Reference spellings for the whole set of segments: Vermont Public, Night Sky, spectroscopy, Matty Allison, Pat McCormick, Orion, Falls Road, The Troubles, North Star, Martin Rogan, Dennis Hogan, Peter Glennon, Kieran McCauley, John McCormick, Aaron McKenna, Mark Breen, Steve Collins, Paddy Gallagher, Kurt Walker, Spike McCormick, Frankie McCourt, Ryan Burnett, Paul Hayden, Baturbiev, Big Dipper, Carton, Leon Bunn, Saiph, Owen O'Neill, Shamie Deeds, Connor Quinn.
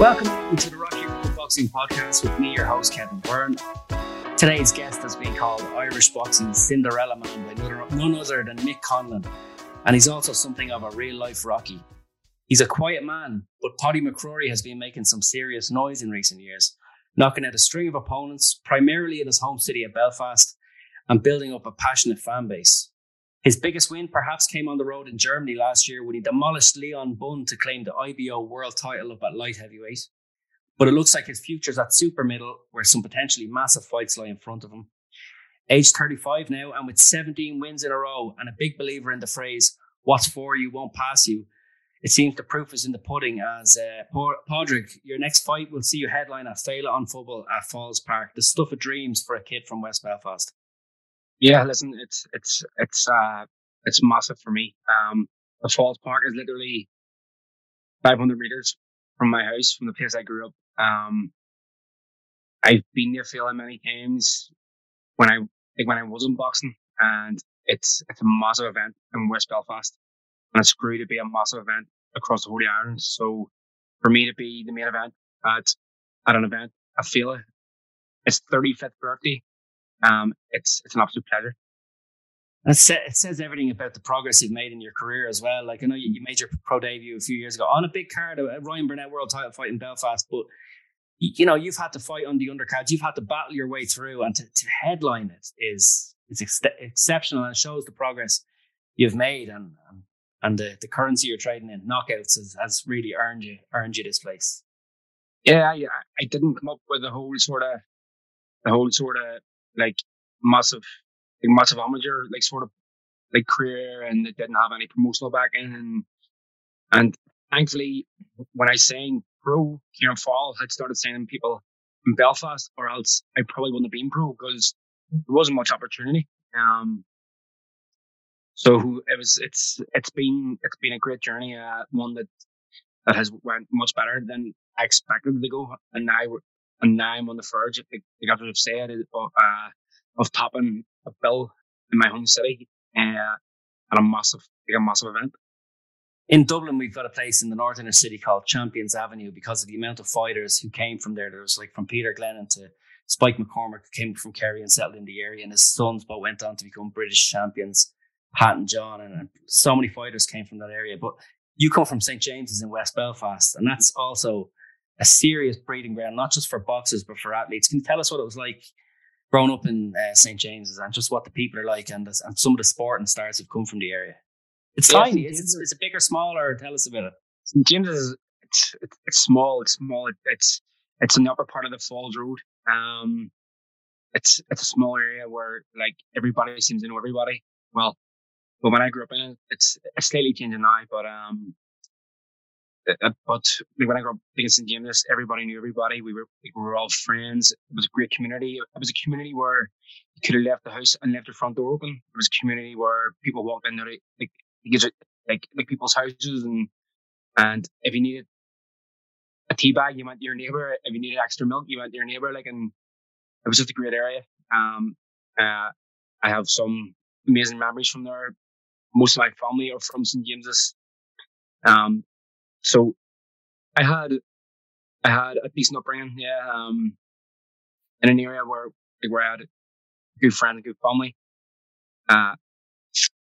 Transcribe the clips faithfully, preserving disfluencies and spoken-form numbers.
Welcome to the Rocky Road Boxing Podcast with me, your host, Kevin Byrne. Today's guest has been called Irish Boxing's Cinderella Man by none other than Mick Conlan, and he's also something of a real-life Rocky. He's a quiet man, but Pódraig McCrory has been making some serious noise in recent years, knocking out a string of opponents, primarily in his home city of Belfast, and building up a passionate fan base. His biggest win perhaps came on the road in Germany last year when he demolished Leon Bunn to claim the I B O world title up at light heavyweight. But it looks like his future's at super middle, where some potentially massive fights lie in front of him. Age thirty-five now, and with seventeen wins in a row, and a big believer in the phrase, what's for you won't pass you, it seems the proof is in the pudding as uh, Pódraig, your next fight will see you headline at Féile An Phobal at Falls Park, the stuff of dreams for a kid from West Belfast. Yeah, listen, it's it's it's uh it's massive for me. Um, the Falls Park is literally five hundred meters from my house, from the place I grew up. Um, I've been to Féile many times when I like when I was in boxing, and it's it's a massive event in West Belfast, and it's grew to be a massive event across the whole of Ireland. So for me to be the main event at at an event at Féile, it's thirty-fifth birthday. Um, it's it's an absolute pleasure. And it says everything about the progress you've made in your career as well. Like, I know you, you made your pro debut a few years ago on a big card, a Ryan Burnett world title fight in Belfast, but you, you know, you've had to fight on the undercards, you've had to battle your way through, and to, to headline it is is ex- exceptional, and it shows the progress you've made, and and, and the, the currency you're trading in knockouts has, has really earned you earned you this place. Yeah, I, I didn't come up with the whole sort of the whole sort of like massive, like massive amateur, like sort of like career, and it didn't have any promotional backing. And, and thankfully, when I sang pro here in Fall, I'd started signing people in Belfast, or else I probably wouldn't have been pro because there wasn't much opportunity. Um, so it was, it's, it's been, it's been a great journey, uh, one that that has went much better than I expected to go, and now we're. And now I'm on the verge, like, like I've said, of, uh, of topping a bill in my home city uh, at a massive, like a massive event. In Dublin, we've got a place in the north inner city called Champions Avenue because of the amount of fighters who came from there. There was like from Peter Glennon to Spike McCormick, who came from Kerry and settled in the area, and his sons both went on to become British champions, Pat and John, and, and so many fighters came from that area. But you come from Saint James's in West Belfast, and that's also a serious breeding ground, not just for boxers, but for athletes. Can you tell us what it was like growing up in uh, Saint James's, and just what the people are like, and, and some of the sporting stars who've come from the area? It's yeah, tiny. Is it, is it bigger, smaller? Tell us about it. Saint James's is it's, it's, it's small. It's small. It, it's it's in the upper part of the Falls Road. Um, it's it's a small area where like everybody seems to know everybody. Well, but when I grew up in it, it's it's slightly changing now, but um. But like, when I grew up in Saint James's, everybody knew everybody. We were like, we were all friends. It was a great community. It was a community where you could have left the house and left your front door open. It was a community where people walked in there, like like like people's houses, and and if you needed a tea bag, you went to your neighbour. If you needed extra milk, you went to your neighbour. Like, and it was just a great area. Um, uh, I have some amazing memories from there. Most of my family are from Saint James's. Um. So I had I had a decent upbringing, yeah, um, in an area where like, where I had a good friend, a good family. Uh,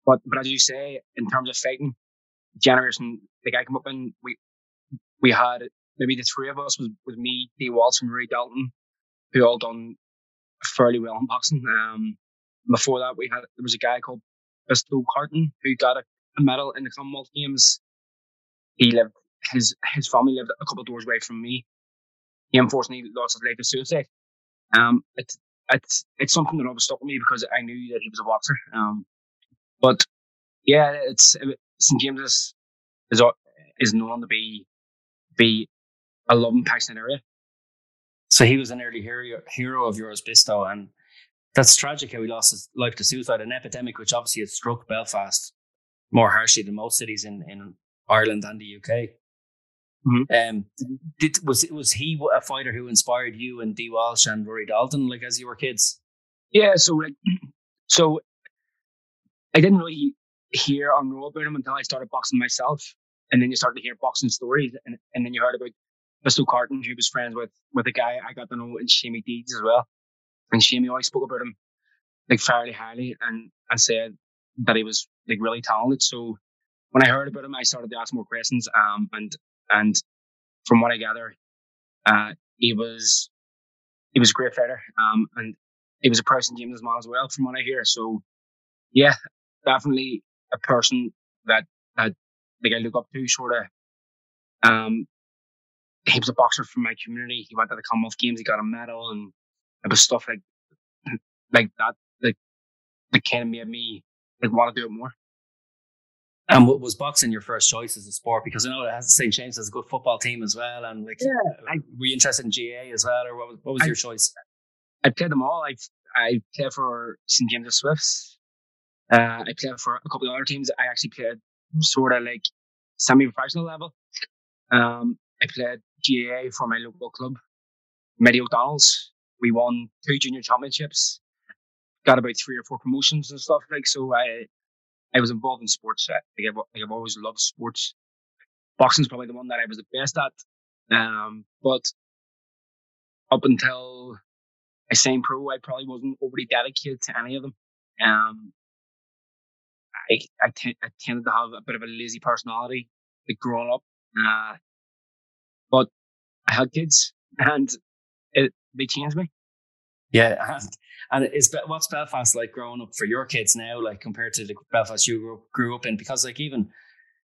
but but as you say, in terms of fighting, the generation like I came up in, we we had maybe the three of us was was me, Dee Walsh, and Ray Dalton, who all done fairly well in boxing. Um, before that, we had there was a guy called Carton who got a, a medal in the Commonwealth Games. He lived. His his family lived a couple of doors away from me. He unfortunately lost his life to suicide. Um, it's it's it's something that always stuck with me because I knew that he was a boxer. Um, but yeah, it's it, Saint James's is is known to be be a loving, passionate area. So he was an early hero hero of yours, Bisto, and that's tragic how he lost his life to suicide, an epidemic which obviously had struck Belfast more harshly than most cities in in Ireland and the U K. Mm-hmm. Um, did, was was he a fighter who inspired you and Dee Walsh and Rory Dalton, like as you were kids? Yeah, so like, so I didn't really hear or know about him until I started boxing myself, and then you started to hear boxing stories, and, and then you heard about Mister Carton, who was friends with with a guy I got to know in Shamie Deeds as well, and Shamie always spoke about him like fairly highly, and and said that he was like really talented. So when I heard about him, I started to ask more questions, um, and. And from what I gather, uh, he was he was a great fighter, um, and he was a proud Saint James's man as well, from what I hear. So, yeah, definitely a person that that like I look up to, sort of. Um, he was a boxer from my community. He went to the Commonwealth Games. He got a medal, and it was stuff like like that that that kind of made me like want to do it more. And um, was boxing your first choice as a sport? Because I know that Saint James has a good football team as well. And like, yeah, I, were you interested in G A A as well, or what was, what was I, your choice? I played them all. I I played for Saint James's Swifts. Uh, I played for a couple of other teams. I actually played sort of like semi-professional level. Um, I played G A A for my local club, Medi O'Donnells. We won two junior championships. Got about three or four promotions and stuff like so. I. I was involved in sports. Like I've, like I've always loved sports. Boxing's probably the one that I was the best at. Um, but up until I signed pro, I probably wasn't overly dedicated to any of them. Um, I, I, t- I tended to have a bit of a lazy personality like growing up. Uh, but I had kids and it, they changed me. Yeah, and, and is what's Belfast like growing up for your kids now, like compared to the Belfast you grew, grew up in? Because like even,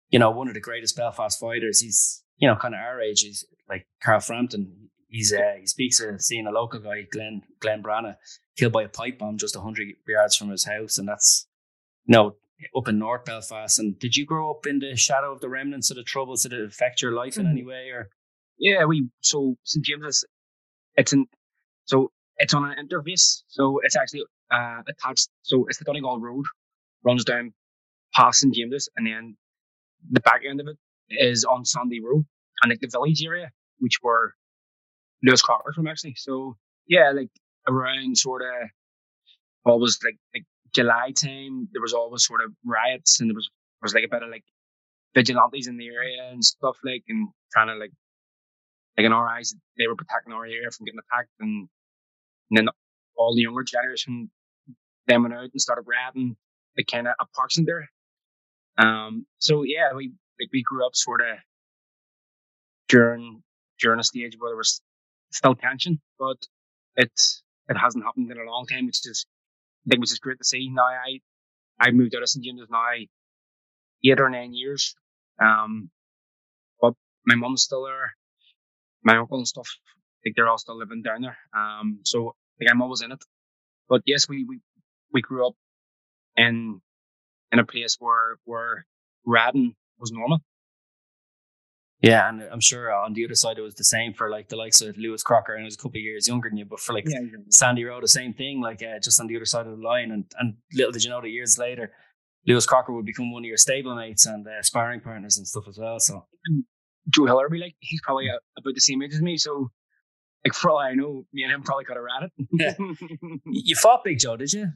you know, one of the greatest Belfast fighters, he's, you know, kind of our age, he's like Carl Frampton. He's uh, he speaks of seeing a local guy, Glenn Glenn Branagh, killed by a pipe bomb just one hundred yards from his house, and that's, you know, up in North Belfast. And did you grow up in the shadow of the remnants of the Troubles? Did it affect your life in any way? Or yeah, we so Saint James's, it's in so. It's on an interface, so it's actually uh, attached. So it's the Donegal Road, runs down past Saint James's, and then the back end of it is on Sandy Row, and like the village area, which were Lewis Crocker from actually. So yeah, like around sort of always like, like July time, there was always sort of riots, and there was there was like a bit of like vigilantes in the area and stuff like, and trying to like like in our eyes, they were protecting our area from getting attacked. And And then all the younger generation, them went out and started grabbing the kind of parks in there. Um, so yeah, we like we grew up sort of during during a stage where there was still tension, but it it hasn't happened in a long time, which is I think which is great to see. Now I I moved out of Saint James's now eight or nine years, um, but my mum's still there, my uncle and stuff. Like they're all still living down there, um, so like I'm always in it. But yes, we we, we grew up in in a place where where ratting was normal. Yeah, and I'm sure on the other side it was the same for like the likes of Lewis Crocker, and he was a couple of years younger than you. But for like yeah, yeah. Sandy Row, the same thing, like uh, just on the other side of the line. And and little did you know that years later, Lewis Crocker would become one of your stablemates and uh, sparring partners and stuff as well. So and Joe Hillerby, like he's probably uh, about the same age as me, so. Like, for all I know, me and him probably could have ran it. Yeah. You fought Big Joe, did you?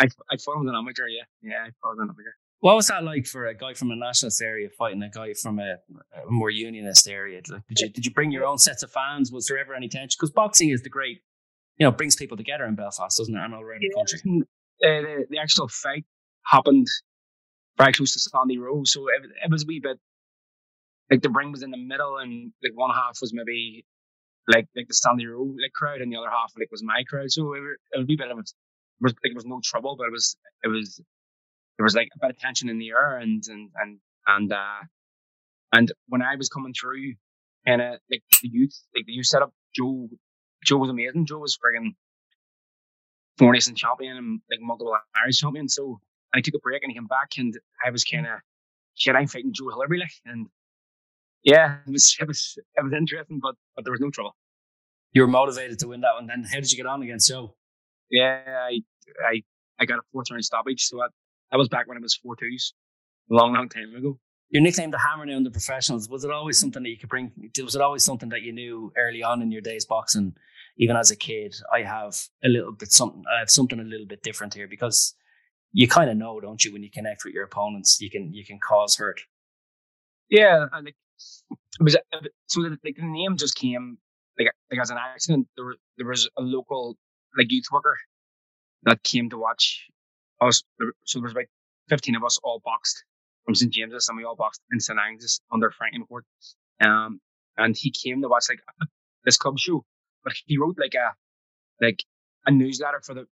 I I fought him as an amateur, yeah. Yeah, I fought him as an amateur. What was that like for a guy from a nationalist area fighting a guy from a, a more unionist area? Like, did you did you bring your own sets of fans? Was there ever any tension? Because boxing is the great, you know, brings people together in Belfast, doesn't it? And all around the country. Uh, the, the actual fight happened very close to Sandy Row, so it, it was a wee bit like the ring was in the middle, and like one half was maybe like like the Sandy Row like crowd, and the other half like was my crowd. So it, it was a wee bit of like there was no trouble, but it was it was. There was like a bit of tension in the air, and and and and uh, and when I was coming through, and uh, like the youth, like the youth setup, Joe, Joe was amazing. Joe was friggin' four-nation champion and like multiple Irish champion. So I took a break and he came back, and I was kind of shit. I'm fighting Joe Hillerby, like, and yeah, it was it was it was interesting, but but there was no trouble. You were motivated to win that one. Then how did you get on against Joe? Yeah, I I I got a fourth round stoppage, so I. That was back when it was four twos, a long, long time ago. Your nickname, the Hammer, now in the professionals, was it always something that you could bring? Was it always something that you knew early on in your days boxing, even as a kid? I have a little bit something. I have something a little bit different here, because you kind of know, don't you, when you connect with your opponents, you can you can cause hurt. Yeah, and like it was so the, like the name just came like like as an accident. There were, there was a local like youth worker that came to watch. I was, so there was about fifteen of us all boxed from Saint James's, and we all boxed in Saint Angus under Frankie McCourt. Um, and he came to watch like this club show, but he wrote like a like a newsletter for the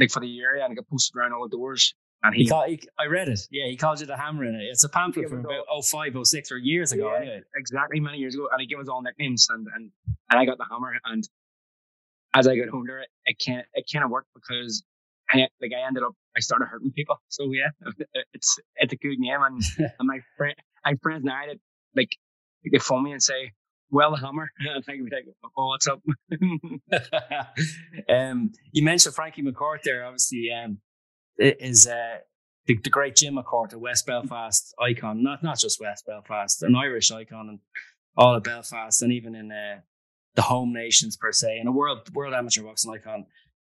like for the area, and it got posted around all the doors. And he, he, called, he I read it. Yeah, he called you the Hammer in it. It's a pamphlet from about oh five, oh six or years ago. Yeah, anyway. Exactly, many years ago. And he gave us all nicknames, and and, and I got the Hammer. And as I got older, it, it can't it can't work because. I, like I ended up, I started hurting people. So yeah, it's it's a good name, and, and my friend, my friends now that like they phone me and say, "Well, the Hammer," and I be like, "Oh, what's up?" um, you mentioned Frankie McCourt there. Obviously, um, it is uh, the, the great Jim McCourt, a West Belfast icon, not not just West Belfast, an Irish icon, and all of Belfast, and even in uh, the home nations per se, and a world world amateur boxing icon.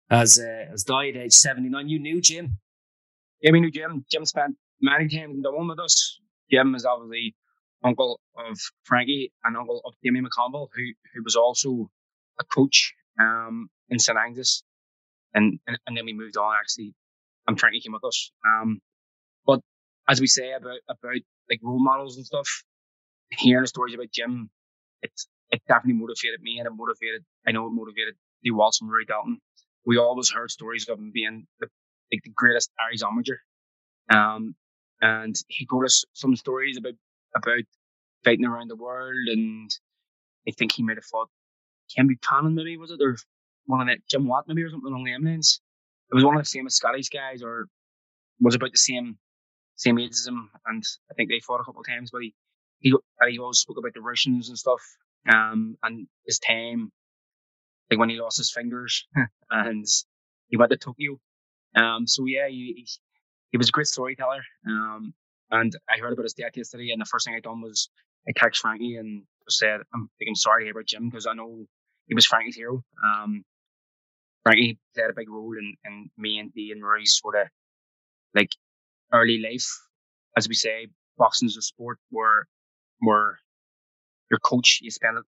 As uh, as died age seventy-nine. You knew Jim? Yeah, we knew Jim. Jim spent many times in the one with us. Jim is obviously uncle of Frankie and uncle of Jimmy McConville, who who was also a coach um, in Saint Angus. And, and and then we moved on, actually. And Frankie came with us. Um, but as we say about, about like role models and stuff, hearing the stories about Jim, it, it definitely motivated me, and it motivated, I know it motivated Dee Walsh and Ray Dalton. We always heard stories of him being the, like the greatest Irish amateur, um, and he told us some stories about about fighting around the world, and I think he might have fought Ken Buchanan, maybe was it, or one of the Jim Watt maybe or something along the lines. It was one of the famous Scottish guys, or was about the same same age as him, and I think they fought a couple of times. But he he he always spoke about the Russians and stuff, um, and his time. Like when he lost his fingers and he went to Tokyo. Um, so yeah, he, he, he was a great storyteller. Um, and I heard about his death yesterday, and the first thing I done was I texted Frankie and said, I'm, I'm sorry to hear about Jim, because I know he was Frankie's hero. Um, Frankie played a big role in, in me and Dee and Rory's sort of like early life. As we say, boxing is a sport where, where your coach, you spend it.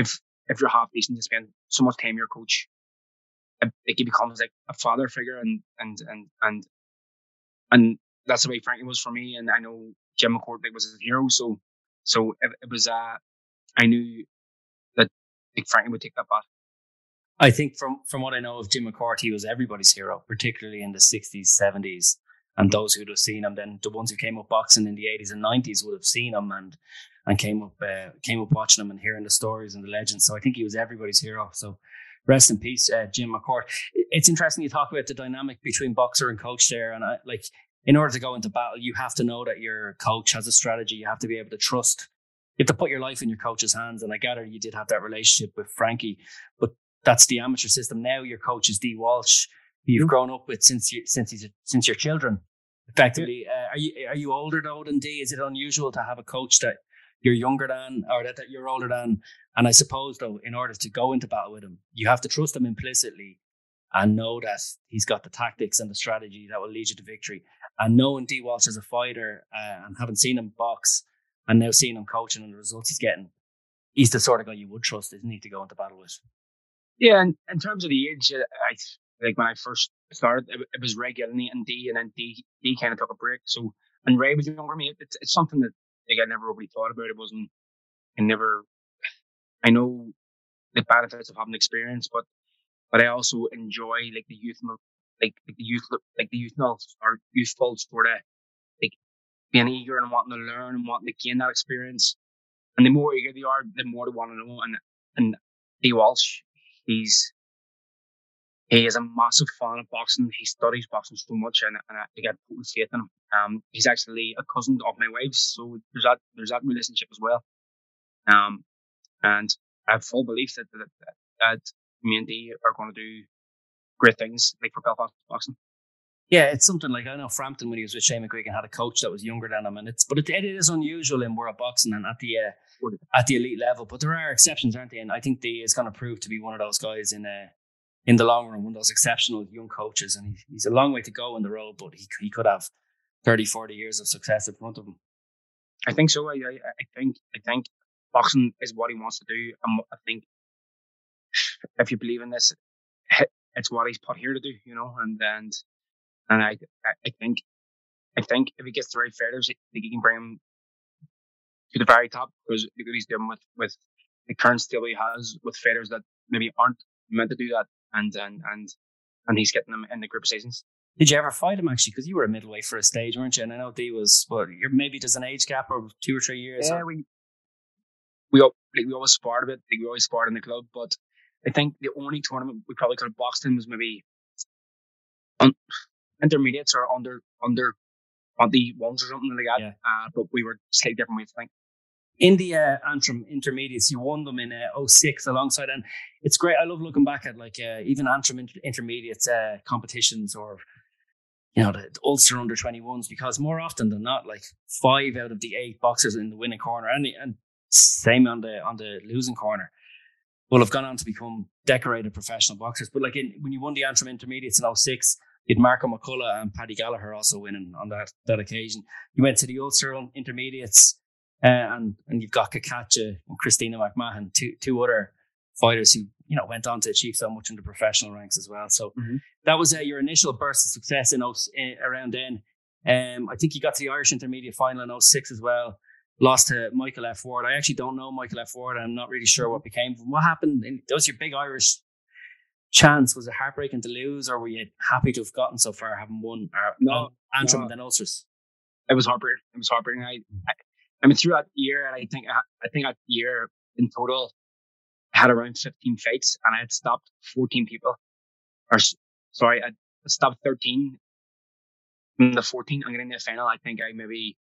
If, If you're half decent, you spend so much time with your coach. It, it becomes like a father figure, and and and and and that's the way Frankie was for me. And I know Jim McCourt was his hero, so so it, it was. Uh, I knew that like, Frankie would take that bat. I think from from what I know of Jim McCourt, he was everybody's hero, particularly in the sixties, seventies, and those who'd have seen him. Then the ones who came up boxing in the eighties and nineties would have seen him, and. And came up, uh, came up watching him and hearing the stories and the legends. So I think he was everybody's hero. So rest in peace, uh, Jim McCourt. It's interesting you talk about the dynamic between boxer and coach there. And I, like, in order to go into battle, you have to know that your coach has a strategy. You have to be able to trust. You have to put your life in your coach's hands. And I gather you did have that relationship with Frankie, but that's the amateur system. Now your coach is Dee Walsh, who you've grown up with since you, since he's, since your children. Effectively, uh, are you are you older though than Dee? Is it unusual to have a coach that? You're younger than, or that, that you're older than. And I suppose, though, in order to go into battle with him, you have to trust him implicitly and know that he's got the tactics and the strategy that will lead you to victory. And knowing Dee Walsh as a fighter uh, and having seen him box and now seeing him coaching and the results he's getting, he's the sort of guy you would trust, isn't he, to go into battle with? Yeah, and in terms of the age, I think when I first started, it was Ray Gill and Dee, and then Dee, Dee kind of took a break. So, and Ray was younger than me. It's, it's something that like, I never really thought about. It wasn't, I never, I know the benefits of having experience, but but I also enjoy like the youth, like, like the youth, like the youthful or youthful sort of like being eager and wanting to learn and wanting to gain that experience. And the more eager they are, the more they want to know. And and Dee Walsh, he's he is a massive fan of boxing. He studies boxing so much, and and I get total faith in him. Um, he's actually a cousin of my wife's, so there's that there's that relationship as well. Um, and I have full belief that that, that, that me and Dee are going to do great things, like for Belfast boxing. Yeah, it's something like, I know Frampton, when he was with Shane McGuigan, had a coach that was younger than him, and it's but it, it is unusual in world boxing and at the uh, at the elite level. But there are exceptions, aren't there? And I think Dee is going to prove to be one of those guys in uh, in the long run, one of those exceptional young coaches. And he, he's a long way to go on the road, but he he could have thirty, forty years of success in front of him. I think so. I I, I think I think boxing is what he wants to do, and I think if you believe in this, it's what he's put here to do, you know. And and and I I think I think if he gets the right fighters, I think he can bring him to the very top, because look what he's doing with, with the current skill he has with fighters that maybe aren't meant to do that, and and and, and he's getting them in the group of seasons. Did you ever fight him actually? Because you were a middleweight for a stage, weren't you? And I know Dee was, but you're maybe there's an age gap of two or three years. Yeah, or... we we like, we always sparred a bit. Like, we always sparred in the club, but I think the only tournament we probably could have boxed in was maybe un- intermediates or under under on the ones or something like that. Yeah. Uh, but we were slightly different ways, I think. In the uh, Antrim intermediates, you won them in uh, oh six alongside, and it's great. I love looking back at like uh, even Antrim inter- intermediates uh, competitions, or you know, the, the Ulster under twenty-ones, because more often than not, like five out of the eight boxers in the winning corner, and the, and same on the on the losing corner, will have gone on to become decorated professional boxers. But like in, when you won the Antrim Intermediates in oh six, you had Marco McCullough and Paddy Gallagher also winning on that, that occasion. You went to the Ulster Intermediates uh, and and you've got Kakacha and Christina McMahon, two two other fighters who, you know, went on to achieve so much in the professional ranks as well. So mm-hmm. that was uh, your initial burst of success in, in around then. Um, I think you got to the Irish Intermediate final in oh six as well. Lost to Michael F. Ward. I actually don't know Michael F. Ward. I'm not really sure what became of him. What happened? In, that was your big Irish chance. Was it heartbreaking to lose, or were you happy to have gotten so far, having won or, no, Antrim no. and then Ulsters? It was heartbreaking. It was heartbreaking. I, I, I mean, throughout the year, and I think I, I think that year in total, I had around fifteen fights, and I had stopped fourteen people. Or sorry, I stopped thirteen from the fourteen. I'm getting the final. I think I maybe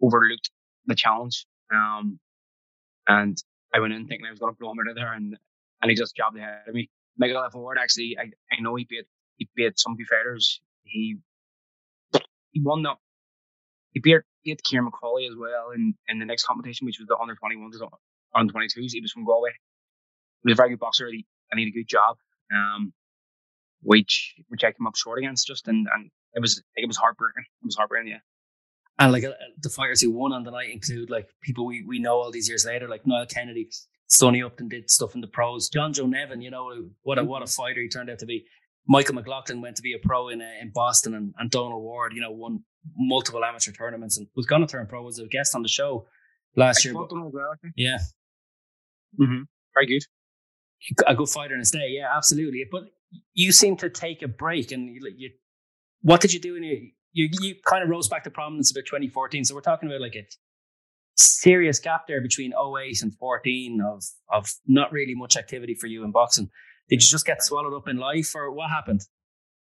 overlooked the challenge, um, and I went in thinking I was going to blow him out of there, and, and he just jabbed the head at me. Michael F. Ward, actually, I, I know he beat he beat some few fighters. He he won the he beat beat Kieran McCauley as well in, in the next competition, which was the under twenty ones or under twenty twos. He was from Galway. He was a very good boxer. He and he did a good job, um, which which I came up short against just, and, and it was it was heartbreaking. It was heartbreaking, yeah. And like uh, the fighters who won on the night include like people we, we know all these years later, like Niall Kennedy, Sonny Upton did stuff in the pros. John Joe Nevin, you know, what a what a fighter he turned out to be. Michael McLaughlin went to be a pro in uh, in Boston, and, and Donald Ward, you know, won multiple amateur tournaments and was going to turn pro. Was a guest on the show last I year. But, Donald well, I think. Yeah, mm-hmm. Very good, a good fighter in his day. Yeah, absolutely. But you seem to take a break, and you, you what did you do in your You you kind of rose back to prominence about twenty fourteen, so we're talking about like a serious gap there between oh eight and fourteen of of not really much activity for you in boxing. Did you just get swallowed up in life, or what happened?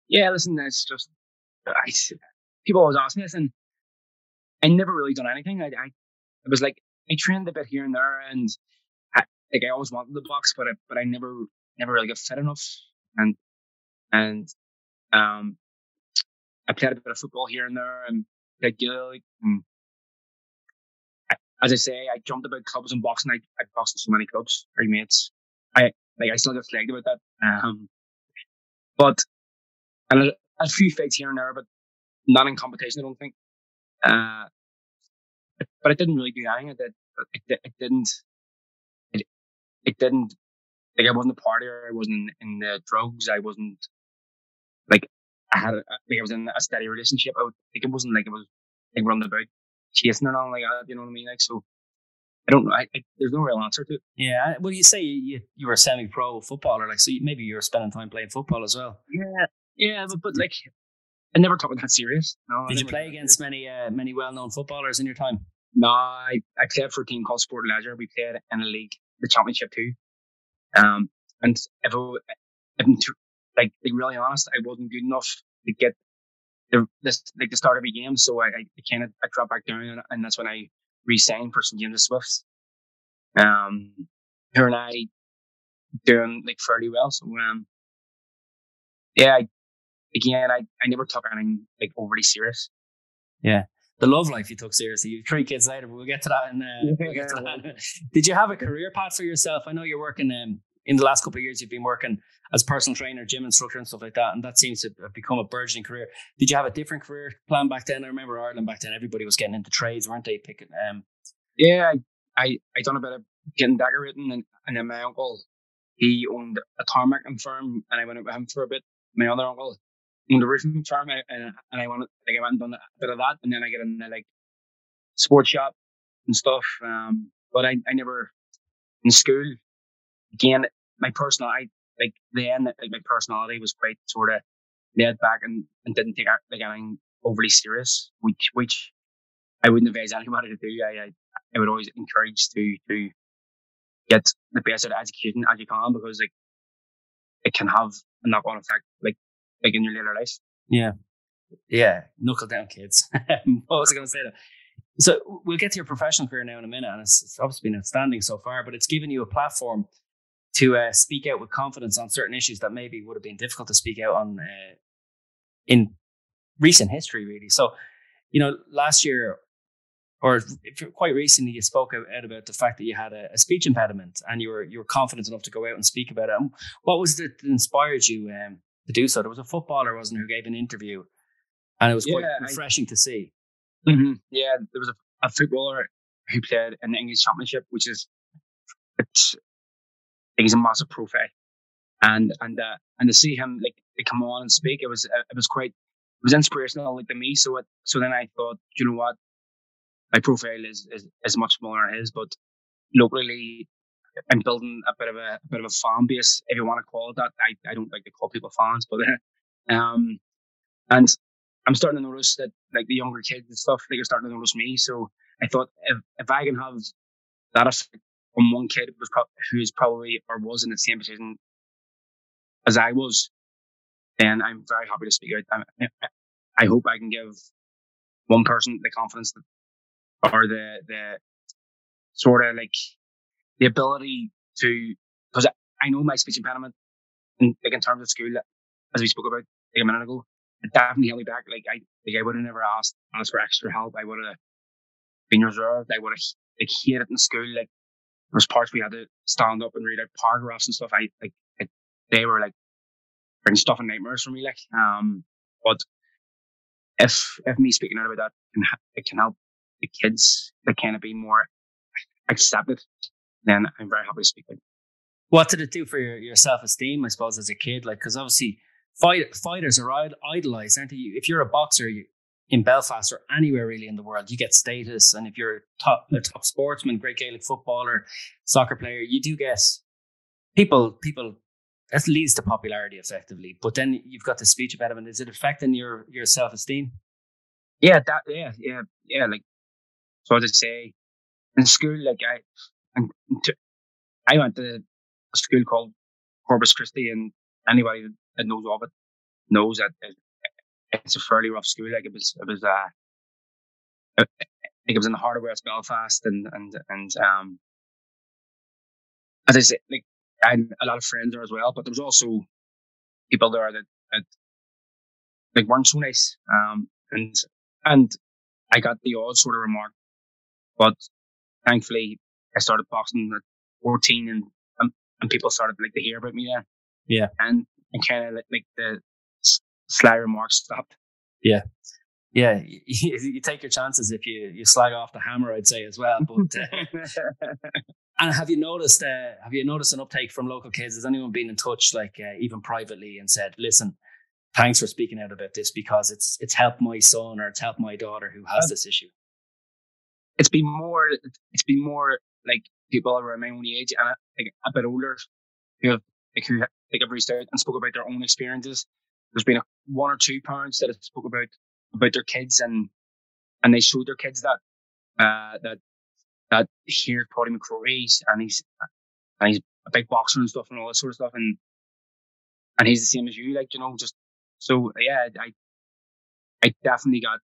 Yeah, listen, it's just I, people always ask me this, and I never really done anything. I, I it was like I trained a bit here and there, and I, like I always wanted to box, but I, but I never never really got fit enough, and and um. I played a bit of football here and there, and played Gill. And I, as I say, I jumped about clubs and boxing. I, I boxed in so many clubs, mates. I like I still get flagged about that. Um, but and a, a few fights here and there, but not in competition, I don't think. Uh, but I didn't really do anything. I did. It, it didn't. It, it didn't. Like, I wasn't a partier. I wasn't in the drugs. I wasn't like I had. A, like I was in a steady relationship. I would, like it wasn't like it was like run the boat chasing or nothing like that. You know what I mean? Like so. I don't know. I, I, there's no real answer to it. Yeah. Well, you say you you were a semi-pro footballer, like so. You, maybe you were spending time playing football as well. Yeah. Yeah, but, but like, I never took it that serious. No. Did you play against many uh, many well-known footballers in your time? No, I, I played for a team called Sport Leisure. We played in a league, the Championship Two. Um, and if I, if I'm too, like, like really honest, I wasn't good enough to get the this like the start of a game. So I I, I kind of I dropped back down, and, and that's when I re-signed for Saint James's Swifts. Um, her and I doing like fairly well. So um, yeah, I, again, I, I never took anything like overly serious. Yeah, the love life you took seriously. You've three kids later, but we'll get to that. And uh, we'll get to that. Did you have a career path for yourself? I know you're working um, in the last couple of years. You've been working as personal trainer, gym instructor, and stuff like that. And that seems to have become a burgeoning career. Did you have a different career plan back then? I remember Ireland back then. Everybody was getting into trades, weren't they? Picking. Um, yeah, I, I I done a bit of getting decorating, and, and then my uncle, he owned a tarmac firm, and I went out with him for a bit. My other uncle owned a roofing firm, and and I went like I went and done a bit of that, and then I get in the like sports shop and stuff. Um, but I, I never in school again. My personal I like then like my personality was quite sort of laid back and, and didn't take like anything overly serious, which which I wouldn't advise anybody to do. I I, I would always encourage to to get the best out of education as you can, because like it can have a knock on effect like like in your later life. Yeah. Yeah. Knuckle down, kids. What was I going to say though? So we'll get to your professional career now in a minute, and it's, it's obviously been outstanding so far, but it's given you a platform to uh, speak out with confidence on certain issues that maybe would have been difficult to speak out on uh, in recent history, really. So, you know, last year, or quite recently, you spoke out about the fact that you had a, a speech impediment, and you were you were confident enough to go out and speak about it. And what was it that inspired you um, to do so? There was a footballer, wasn't there, who gave an interview, and it was quite yeah, refreshing I, to see. Mm-hmm. Yeah, there was a, a footballer who played in the English Championship, which is it's, he's a massive profile, and and uh, and to see him like come on and speak, it was uh, it was quite it was inspirational like to me. So it, so then I thought, you know what? My profile is, is, is much smaller than his, but locally, I'm building a bit of a, a bit of a fan base, if you want to call it that. I, I don't like to call people fans, but um, and I'm starting to notice that like the younger kids and stuff, like, are starting to notice me. So I thought if if I can have that effect on one kid who's pro- who's probably or was in the same position as I was, then I'm very happy to speak out. I, I hope I can give one person the confidence that. Or the the sort of like the ability to, because I, I know my speech impediment, and like in terms of school, as we spoke about like a minute ago, it definitely held me back. Like I like I would have never asked asked for extra help. I would have been reserved. I would have like hated it in school. Like there was parts we had to stand up and read out paragraphs and stuff. I like it, they were like bringing stuff and nightmares for me. Like um, but if if me speaking out about that can it can help the kids that kind of be more accepted, then I'm very happy to speak with. What did it do for your, your self-esteem, I suppose, as a kid? Like, because obviously fight, fighters are idolized, aren't they? If you're a boxer you, in Belfast or anywhere really in the world, you get status. And if you're a top, a top sportsman, great Gaelic footballer, soccer player, you do get people, people, that leads to popularity effectively. But then you've got the speech impediment. Is it affecting your, your self-esteem? Yeah, that, yeah, yeah, yeah. Like, so to say, in school, like I, and to, I went to a school called Corpus Christi, and anybody that knows of it knows that it, it's a fairly rough school. Like it was, it was, uh, it, it was in the heart of West Belfast, and and and um, as I say, like I had a lot of friends there as well, but there was also people there that that like weren't so nice, um, and and I got the odd sort of remark. But thankfully, I started boxing at fourteen, and um, and people started like to hear about me then. Yeah, and and kind of like, like the sly remarks stopped. Yeah, yeah, you, you take your chances if you, you slag off the hammer, I'd say as well. But uh, and have you noticed uh, have you noticed an uptake from local kids? Has anyone been in touch, like uh, even privately, and said, "Listen, thanks for speaking out about this because it's it's helped my son or it's helped my daughter who has this issue"? It's been more. It's been more like people around my own age and like a bit older, you know, like who like have reached out and spoke about their own experiences. There's been a, one or two parents that have spoke about. about their kids and and they showed their kids that uh that that here Pódraig McCrory's and he's and he's a big boxer and stuff and all that sort of stuff and and he's the same as you, like, you know, just so yeah, I I definitely got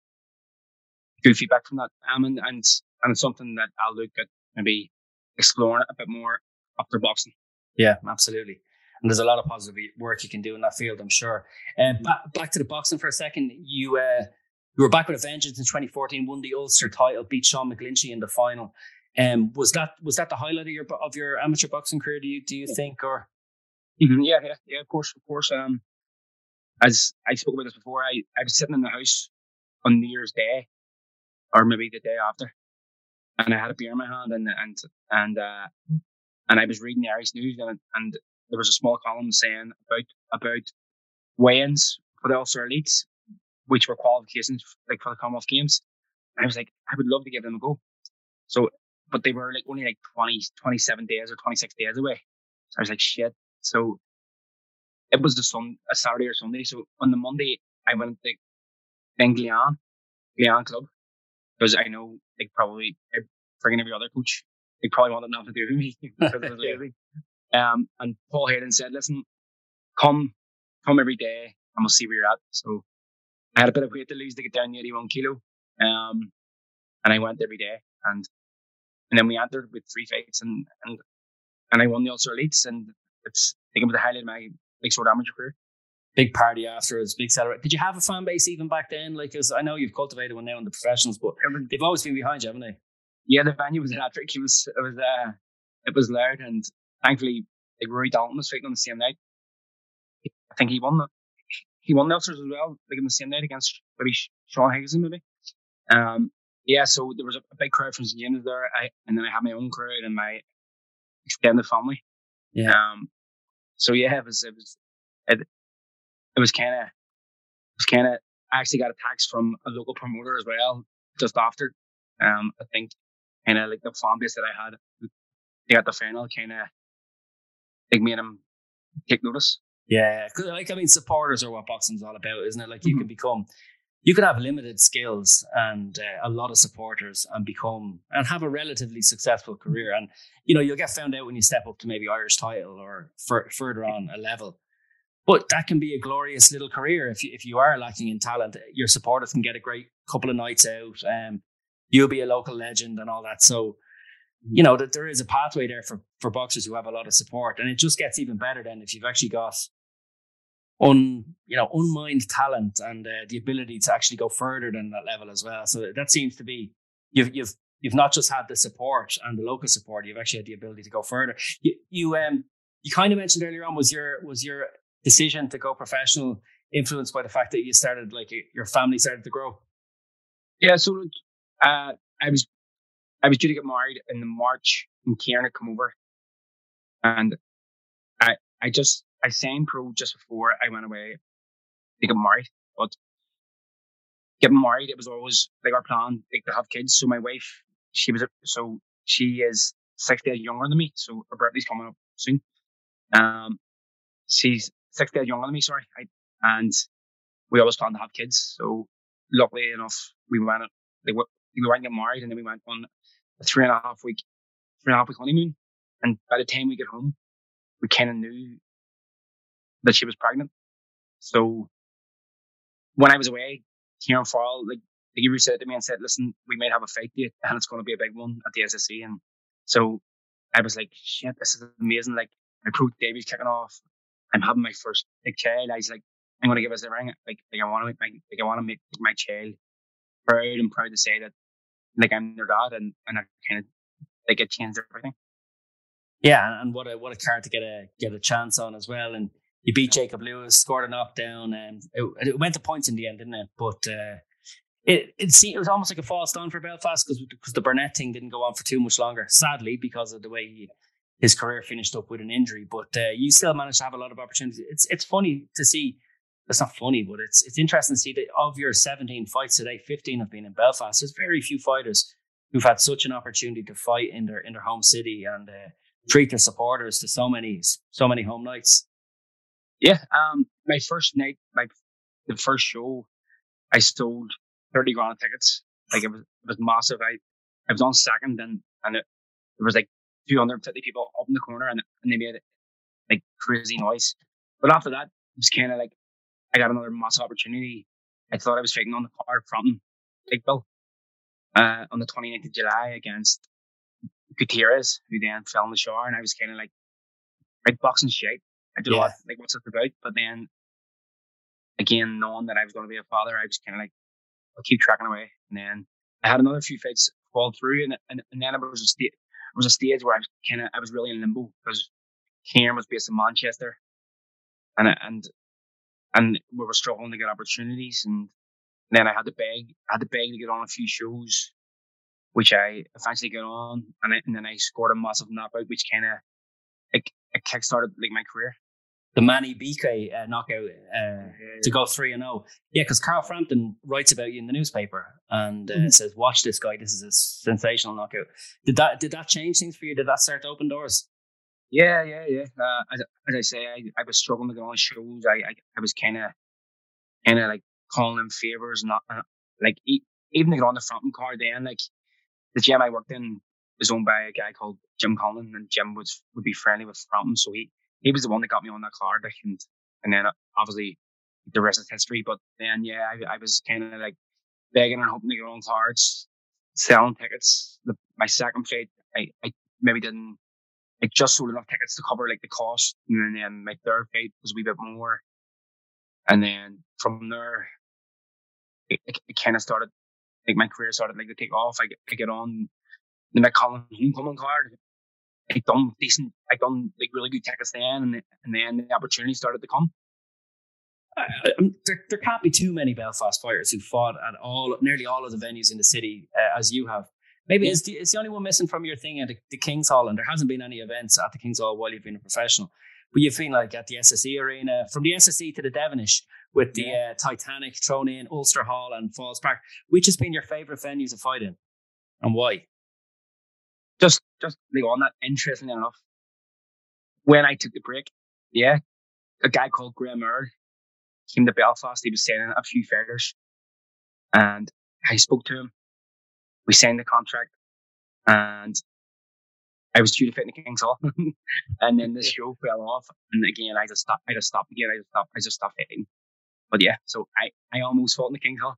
good feedback from that. Um, and and and it's something that I'll look at maybe exploring a bit more after boxing. Yeah, absolutely. And there's a lot of positive work you can do in that field, I'm sure. Um, back, back to the boxing for a second. You uh, you were back with a vengeance in twenty fourteen, won the Ulster title, beat Sean McGlinchey in the final. Um, was that was that the highlight of your of your amateur boxing career? Do you do you yeah. think or? Mm-hmm. Yeah, yeah, yeah. Of course, of course. Um, as I spoke about this before, I, I was sitting in the house on New Year's Day, or maybe the day after, and I had a beer in my hand, and and and uh, and I was reading the Irish News, and and. There was a small column saying about about weigh-ins for the Ulster Elites, which were qualifications like for the Commonwealth Games. And I was like, I would love to give them a go. So, but they were like only like twenty, twenty-seven days or twenty-six days away. So I was like, shit. So it was the sun, a Saturday or Sunday. So on the Monday, I went to Glenn, Glenn Club, because I know like probably frigging every other coach, they probably wanted nothing to do with me because it was lazy. Um, and Paul Hayden said, listen, come, come every day and we'll see where you're at. So I had a bit of weight to lose to get down to eighty-one kilo. Um, and I went every day and, and then we entered with three fights and, and, and I won the Ulster Elites and it's, I think it was the highlight of my big sort of amateur career. Big party afterwards, big celebration. Did you have a fan base even back then? Like, cause I know you've cultivated one now in the professionals, but they've always been behind you, haven't they? Yeah, the venue was electric. It was, it was, uh, it was loud and, thankfully, like Ray Dalton was fighting on the same night. I think he won the he won the Ulsters as well, like on the same night against maybe Sean Higginson, maybe. Um, yeah, so there was a, a big crowd from Saint James's there, I, and then I had my own crowd and my extended family. Yeah. Um, so yeah, it was it was it, it was kind of it was kind of. I actually got a text from a local promoter as well just after. Um, I think kind of like the fan base that I had, they got the final kind of. Like made him take notice. Yeah, cause like I mean, supporters are what boxing's all about, isn't it? Like you mm-hmm. can become, you can have limited skills and uh, a lot of supporters, and become and have a relatively successful career. And you know, you'll get found out when you step up to maybe Irish title or f- further on a level. But that can be a glorious little career if you, if you are lacking in talent. Your supporters can get a great couple of nights out. Um, you'll be a local legend and all that. So. You know, that there is a pathway there for, for boxers who have a lot of support. And it just gets even better then if you've actually got un, you know, unmined talent and uh, the ability to actually go further than that level as well. So that seems to be, you've you've you've not just had the support and the local support, you've actually had the ability to go further. You you um you kind of mentioned earlier on, was your was your decision to go professional influenced by the fact that you started, like your family started to grow? Yeah, so uh, I was I was due to get married in the March and Kieran had come over. And I I just, I signed pro just before I went away to get married. But getting married, it was always like our plan, like to have kids. So my wife, she was, so she is six days younger than me. So her birthday's coming up soon. Um, She's six days younger than me, sorry. I, and we always planned to have kids. So luckily enough, we went, like, we went and got married and then we went on a three and a half week, three and a half week honeymoon. And by the time we get home, we kind of knew that she was pregnant. So when I was away, Kieran Farrell, like, he reached out to me and said, listen, we might have a fight date and it's going to be a big one at the S S E. And so I was like, shit, this is amazing. Like, my pro debut's kicking off. I'm having my first big child. I was like, I'm going to give us a ring. Like, like I want to make my, like, I want to make my child proud and proud to say that, like, I'm their dad, and, and I kind of, like, it changed everything. Yeah, and what a what a card to get a get a chance on as well. And you beat Jacob Lewis, scored a knockdown, and it, it went to points in the end, didn't it? But uh, It it, see, it was almost like a false dawn for Belfast because because the Burnett thing didn't go on for too much longer, sadly, because of the way he, his career finished up with an injury. But uh, you still managed to have a lot of opportunities. It's it's funny to see. It's not funny, but it's it's interesting to see that of your seventeen fights today, fifteen have been in Belfast. There's very few fighters who've had such an opportunity to fight in their in their home city and uh, treat their supporters to so many so many home nights. Yeah, um, my first night, like the first show, I sold thirty grand of tickets. Like it was, it was massive. I, I was on second, and and it, there was like two hundred and fifty people up in the corner, and and they made it, like crazy noise. But after that, it was kind of like I got another massive opportunity. I thought I was fighting on the Carl Frampton big bill uh, on the twenty-ninth of July against Gutierrez, who then fell in the shower, and I was kind of like, like boxing shit. I did yeah. a lot, like, what's this about? But then, again, knowing that I was going to be a father, I was kind of like, I'll keep tracking away. And then I had another few fights fall through, and and, and then it was a stage, it was a stage where I was kind of, I was really in limbo because Cairn was based in Manchester, and and. And we were struggling to get opportunities, and then I had to beg, I had to beg to get on a few shows, which I eventually got on, and, I, and then I scored a massive knockout, which kind of it, it kickstarted like my career. The Manny Beake uh, knockout uh, yeah. to go three and zero, yeah, because Carl Frampton writes about you in the newspaper and uh, mm-hmm. says, "Watch this guy. This is a sensational knockout." Did that did that change things for you? Did that start to open doors? Yeah, yeah, yeah. Uh, as, as I say, I, I was struggling to get on shows. I I, I was kind of, kind of like calling in favors, not uh, like e- even to get on the Frampton card. Then, like the gym I worked in was owned by a guy called Jim Conlan, and Jim would would be friendly with Frampton, so he, he was the one that got me on that card. Like, and and then uh, obviously the rest is history. But then, yeah, I I was kind of like begging and hoping to get on cards, selling tickets. The, my second fight, I I maybe didn't. Like just sold enough tickets to cover like the cost, and then um, my third fight was a wee bit more, and then from there, it, it, it kind of started. Like my career started like to take off. I, I get on the McCollum homecoming card. I done decent. I done like really good tickets then, and the, and then the opportunity started to come. Uh, there, there can't be too many Belfast fighters who fought at all, nearly all of the venues in the city uh, as you have. Maybe it's the, it's the only one missing from your thing at the, the King's Hall, and there hasn't been any events at the King's Hall while you've been a professional. But you've been like at the S S E Arena, from the S S E to the Devonish, with the yeah. uh, Titanic thrown in, Ulster Hall and Falls Park. Which has been your favourite venue to fight in, and why? Just, just like on that, interestingly enough, when I took the break, yeah, a guy called Graham Earl came to Belfast. He was selling a few fighters, and I spoke to him. We signed the contract, and I was due to fit in the King's Hall, and then the show fell off. And again, I just stopped. I just stopped again. I just stopped. I just stopped hitting. But yeah, so I, I almost fought in the King's Hall.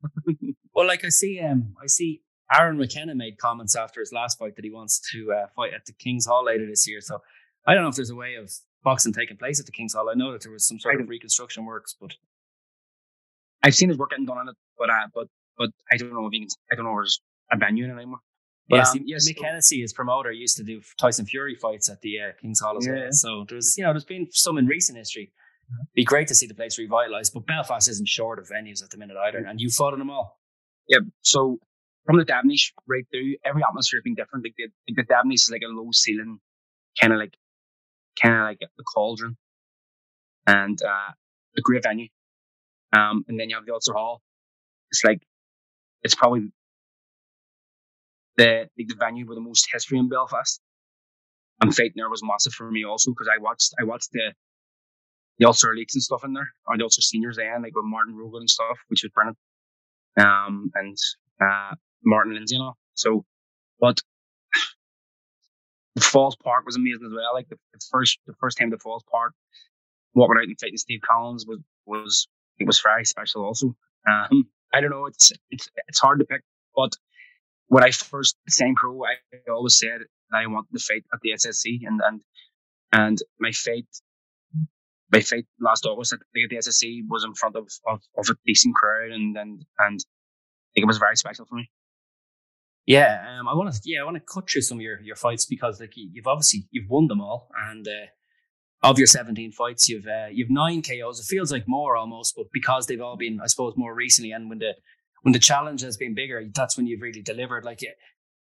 Well, like I see, um, I see Aaron McKenna made comments after his last fight that he wants to uh, fight at the King's Hall later this year. So I don't know if there's a way of boxing taking place at the King's Hall. I know that there was some sort of reconstruction works, but I've seen his work getting done on it. But uh, but but I don't know if he can. I don't know if there's a venue anymore. But, yes, um, yes, Mick so, Hennessy, his promoter, used to do Tyson Fury fights at the uh, King's Hall as yeah. well. So there's, you know, there's been some in recent history. It'd be great to see the place revitalised, but Belfast isn't short of venues at the minute either, and you fought in them all. Yeah, so from the Davenish right through, every atmosphere has been different. Like the, like the Davenish is like a low ceiling, kind of like, kind of like the Cauldron, and uh, a great venue. Um, and then you have the Ulster Hall. It's like, it's probably The, the venue with the most history in Belfast, and fighting there was massive for me also because I watched I watched the the Ulster Elites and stuff in there, or the Ulster Seniors then, like with Martin Rogan and stuff, which was brilliant, um, and uh, Martin Lindsay and all. So, but the Falls Park was amazing as well. Like the, the first the first time the Falls Park, walking out and fighting Steve Collins was was it was very special also. Um, I don't know, it's it's it's hard to pick, but when I first signed pro, I always said that I wanted to fight at the S S C, and and and my fight, my fight last August at the, at the S S C was in front of, of, of a decent crowd, and and and I think it was very special for me. Yeah, um, I want to yeah I want to cut through some of your, your fights because like you've obviously you've won them all, and uh, of your seventeen fights, you've uh, you've nine K Os. It feels like more almost, but because they've all been, I suppose, more recently, and when the when the challenge has been bigger, that's when you've really delivered. Like,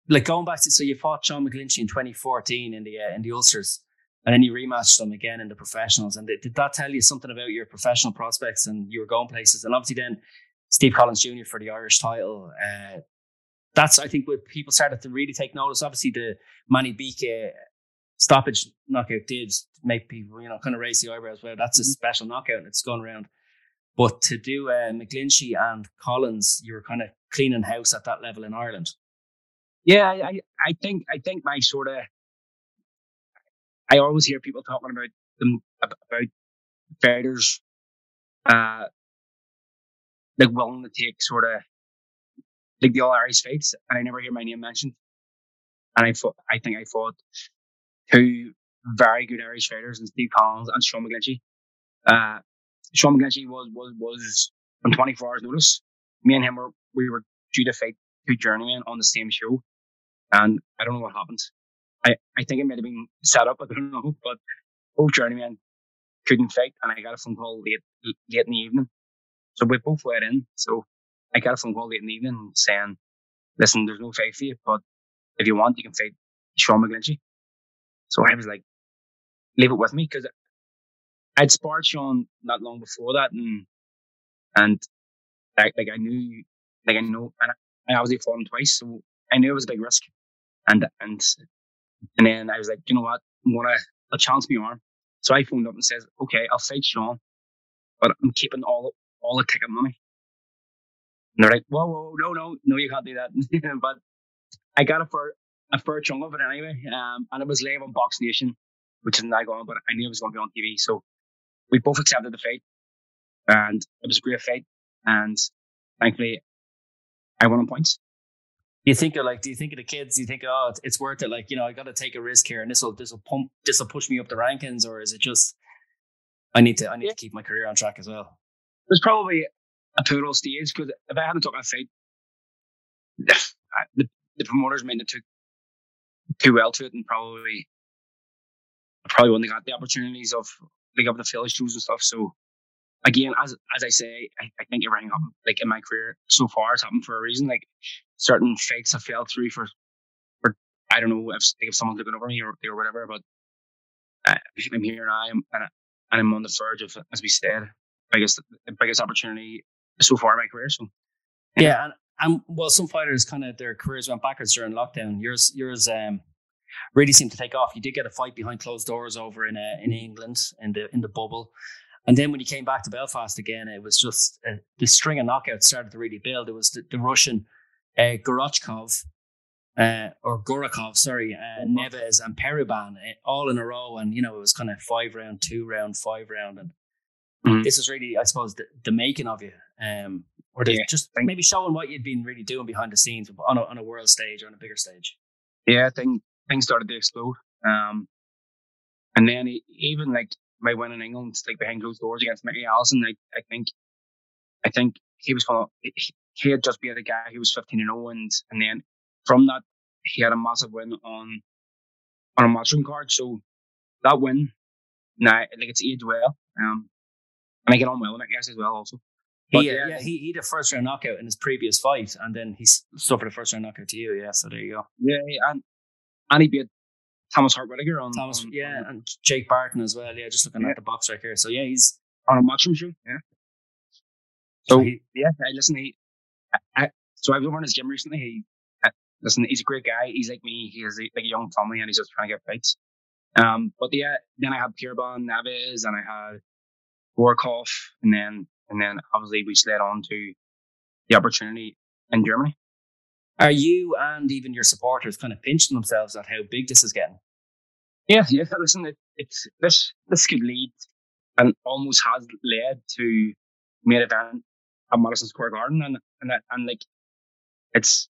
like going back to, so you fought Sean McGlinchey in twenty fourteen in the uh, in the Ulsters, and then you rematched them again in the professionals. And th- did that tell you something about your professional prospects and you were going places? And obviously then Steve Collins Junior for the Irish title. Uh, that's, I think, where people started to really take notice. Obviously, the Manny Beake uh, stoppage knockout did make people, you know, kind of raise the eyebrows. Well, that's a special knockout and it's gone around. But to do uh, McGlinchey and Collins, you were kind of cleaning house at that level in Ireland. Yeah, I, I think I think my sort of, I always hear people talking about them, about fighters, uh, like willing to take sort of like the All Irish fights, and I never hear my name mentioned. And I fought, I think I fought two very good Irish fighters, in Steve Collins and Sean McGlinchey. Uh, Sean McGlinchey was was was on twenty-four hours notice. Me and him were we were due to fight two journeymen on the same show, and I don't know what happened. I, I think it might have been set up, I don't know, but both journeymen couldn't fight, and I got a phone call late late in the evening. So we both went in, so I got a phone call late in the evening saying, listen, there's no fight for you, but if you want, you can fight Sean McGlinchey. So I was like, leave it with me, because I'd sparred Sean not long before that, and and like, like I knew, like I know, and I, I obviously fought him twice, so I knew it was a big risk, and and And then I was like, you know what, I'm gonna, I'll chance my arm. So I phoned up and says, okay, I'll fight Sean, but I'm keeping all all the ticket money. And they're like, whoa, whoa, no, no, no, you can't do that. But I got it for a fair chunk of it anyway. Um, and it was live on Box Nation, which is not going on, but I knew it was going to be on T V. So we both accepted the fight, and it was a great fight. And thankfully, I won on points. You think of like, do you think of the kids? Do you think, oh, it's worth it? Like, you know, I got to take a risk here, and this will this will pump, this will push me up the rankings, or is it just I need to I need yeah. to keep my career on track as well? There's probably a pivotal stage, because if I hadn't took that fight, the, the promoters might have took too well to it, and probably I probably wouldn't have got the opportunities of like up the field shoes and stuff. So again, as as I say, I, I think everything happened like in my career so far has happened for a reason. Like, certain fights have fell through for, for I don't know if like, if someone's looking over me or, or whatever. But uh, I'm here now, and, I, and I'm on the verge of, as we said, biggest the biggest opportunity so far in my career. So yeah, yeah and, and well, some fighters kind of their careers went backwards during lockdown. Yours, yours, um, really seemed to take off. You did get a fight behind closed doors over in uh, in England in the in the bubble. And then when you came back to Belfast again, it was just uh, the string of knockouts started to really build. It was the, the Russian uh, Gorochkov, uh, or Gorakov, sorry, uh, Neves and Peruban uh, all in a row. And, you know, it was kind of five round, two round, five round. And mm-hmm. this was really, I suppose, the, the making of you. Um, or yeah. just maybe showing what you'd been really doing behind the scenes on a, on a world stage or on a bigger stage. Yeah, I think things started to explode. Um, and then even like, my win in England, like behind closed doors against Matty Allison, I, I think, I think he was gonna, he, he had just beat a guy who was fifteen and zero, and and then from that he had a massive win on on a matchroom card. So that win, now like it's aged well, um, and I get on well with it, I guess, as well also. But, he, uh, yeah, he he had a first round knockout in his previous fight, and then he suffered a first round knockout to you. Yeah, so there you go. Yeah, and and he beat Thomas Hart Whittaker on Thomas, on, yeah, on, and Jake Barton as well. Yeah, just looking yeah. at the box right here. So yeah, he's on a matchroom show. Yeah. So, so he, yeah, I listen. He, I, I, so I was over in his gym recently. He, I, listen, he's a great guy. He's like me. He has a, like a young family, and he's just trying to get fights. Um, but yeah, then I had Pierbon Neves, and I had Warkoff, and then and then obviously we slid on to the opportunity in Germany. Are you and even your supporters kind of pinching themselves at how big this is getting? Yeah, yeah. Listen, it, it's this this could lead, and almost has led to main event at Madison Square Garden, and and and like it's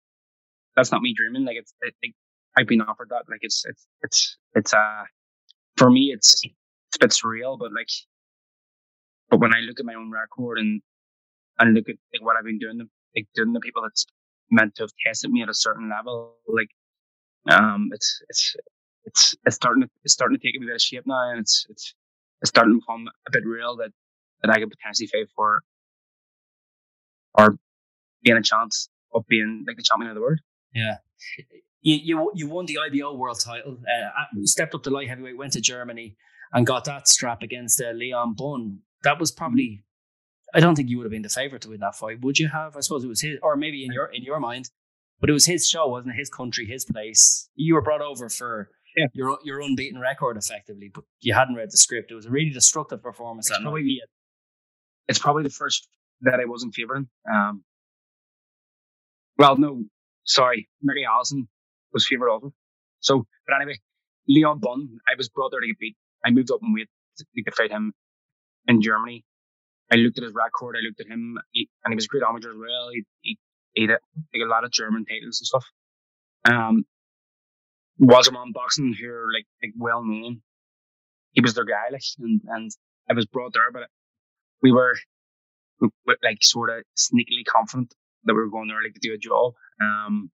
that's not me dreaming. Like it's it, it, I've been offered that. Like it's it's it's it's uh for me it's it's a bit surreal, but like but when I look at my own record and and look at like what I've been doing, like doing the people that's meant to have tested me at a certain level, like um it's it's it's it's starting to it's starting to take a bit of shape now, and it's it's it's starting to become a bit real that that I could potentially fight for or being a chance of being like the champion of the world. Yeah. You you, you won the I B O world title, uh, stepped up to light heavyweight, went to Germany and got that strap against uh, Leon Bunn. That was probably, I don't think you would have been the favourite to win that fight. Would you have? I suppose it was his, or maybe in your in your mind, but it was his show, wasn't it? His country, his place. You were brought over for yeah. your your unbeaten record, effectively, but you hadn't read the script. It was a really destructive performance. It's, probably, yeah. it's probably the first that I wasn't favouring. Um, well, no, sorry. Matty Allison was favoured over. So, but anyway, Leon Bunn, I was brought there to get beat. I moved up in weight to, to fight him in Germany. I looked at his record. I looked at him, he, and he was a great amateur as well. He, he, he had like, a lot of German titles and stuff. Um, was a man boxing here, like, like well known. He was their guy, like, and, and I was brought there, but we were, we were like sort of sneakily confident that we were going there like to do a job. Um,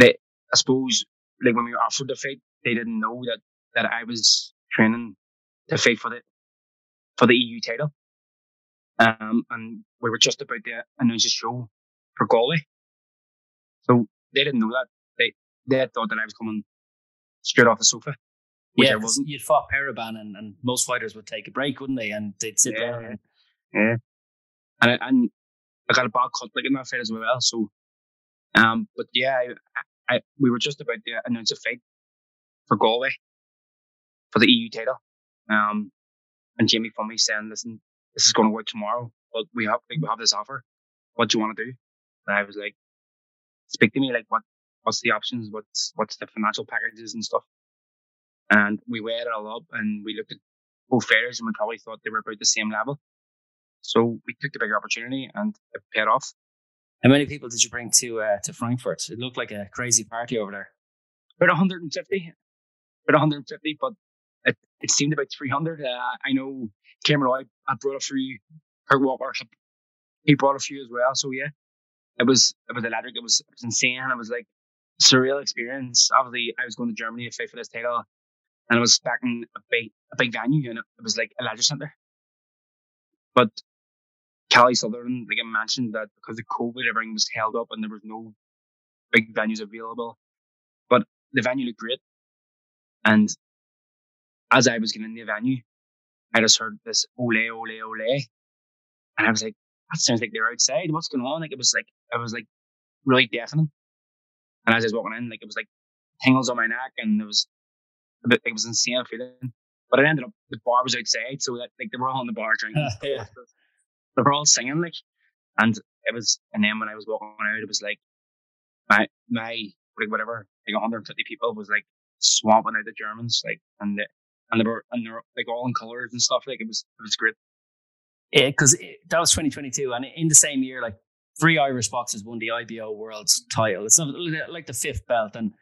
they, I suppose, like when we were offered the fight, they didn't know that that I was training to fight for the. For the E U title, um, and we were just about to announce a show for Galway, so they didn't know that. They they thought that I was coming straight off the sofa, which yeah, I wasn't. You'd fought Paraban, and, and most fighters would take a break, wouldn't they? And they'd sit yeah, down. And... Yeah, and I, and I got a bad cut like in that fight as well. So, um, but yeah, I, I we were just about to announce a fight for Galway for the E U title, um. And Jamie Fummy saying, "Listen, this is going to work tomorrow, but we have like, we have this offer. What do you want to do?" And I was like, "Speak to me. Like, what? What's the options? What's what's the financial packages and stuff?" And we weighed it all up, and we looked at both fighters, and we probably thought they were about the same level. So we took the bigger opportunity, and it paid off. How many people did you bring to uh, to Frankfurt? It looked like a crazy party over there. About one hundred fifty. About one hundred fifty, but. It, it seemed about three hundred. Uh, I know Cameron Oy had brought a few. Kurt Walker, he brought a few as well. So yeah, it was it was electric. It was, it was insane. It was like a surreal experience. Obviously, I was going to Germany to fight for this title, and I was expecting a big a big venue, and it, it was like a leisure centre. But Cali Southern, like I mentioned, that because of COVID, everything was held up, and there was no big venues available. But the venue looked great, and. As I was getting in the venue, I just heard this ole, ole, ole. And I was like, that sounds like they're outside. What's going on? Like, it was like, it was like really deafening. And as I was walking in, like, it was like tingles on my neck, and it was a bit, it was insane feeling. But it ended up, the bar was outside. So, that, like, they were all in the bar drinking. Uh, yeah. They were all singing, like, and it was, and then when I was walking out, it was like, my, my, like, whatever, like one hundred fifty people was like swamping out the Germans, like, and the, And they were, and they were like all in colours and stuff. Like it was, it was great. Yeah, because that was twenty twenty-two, and in the same year, like three Irish boxers won the I B O world title. It's not like the fifth belt, and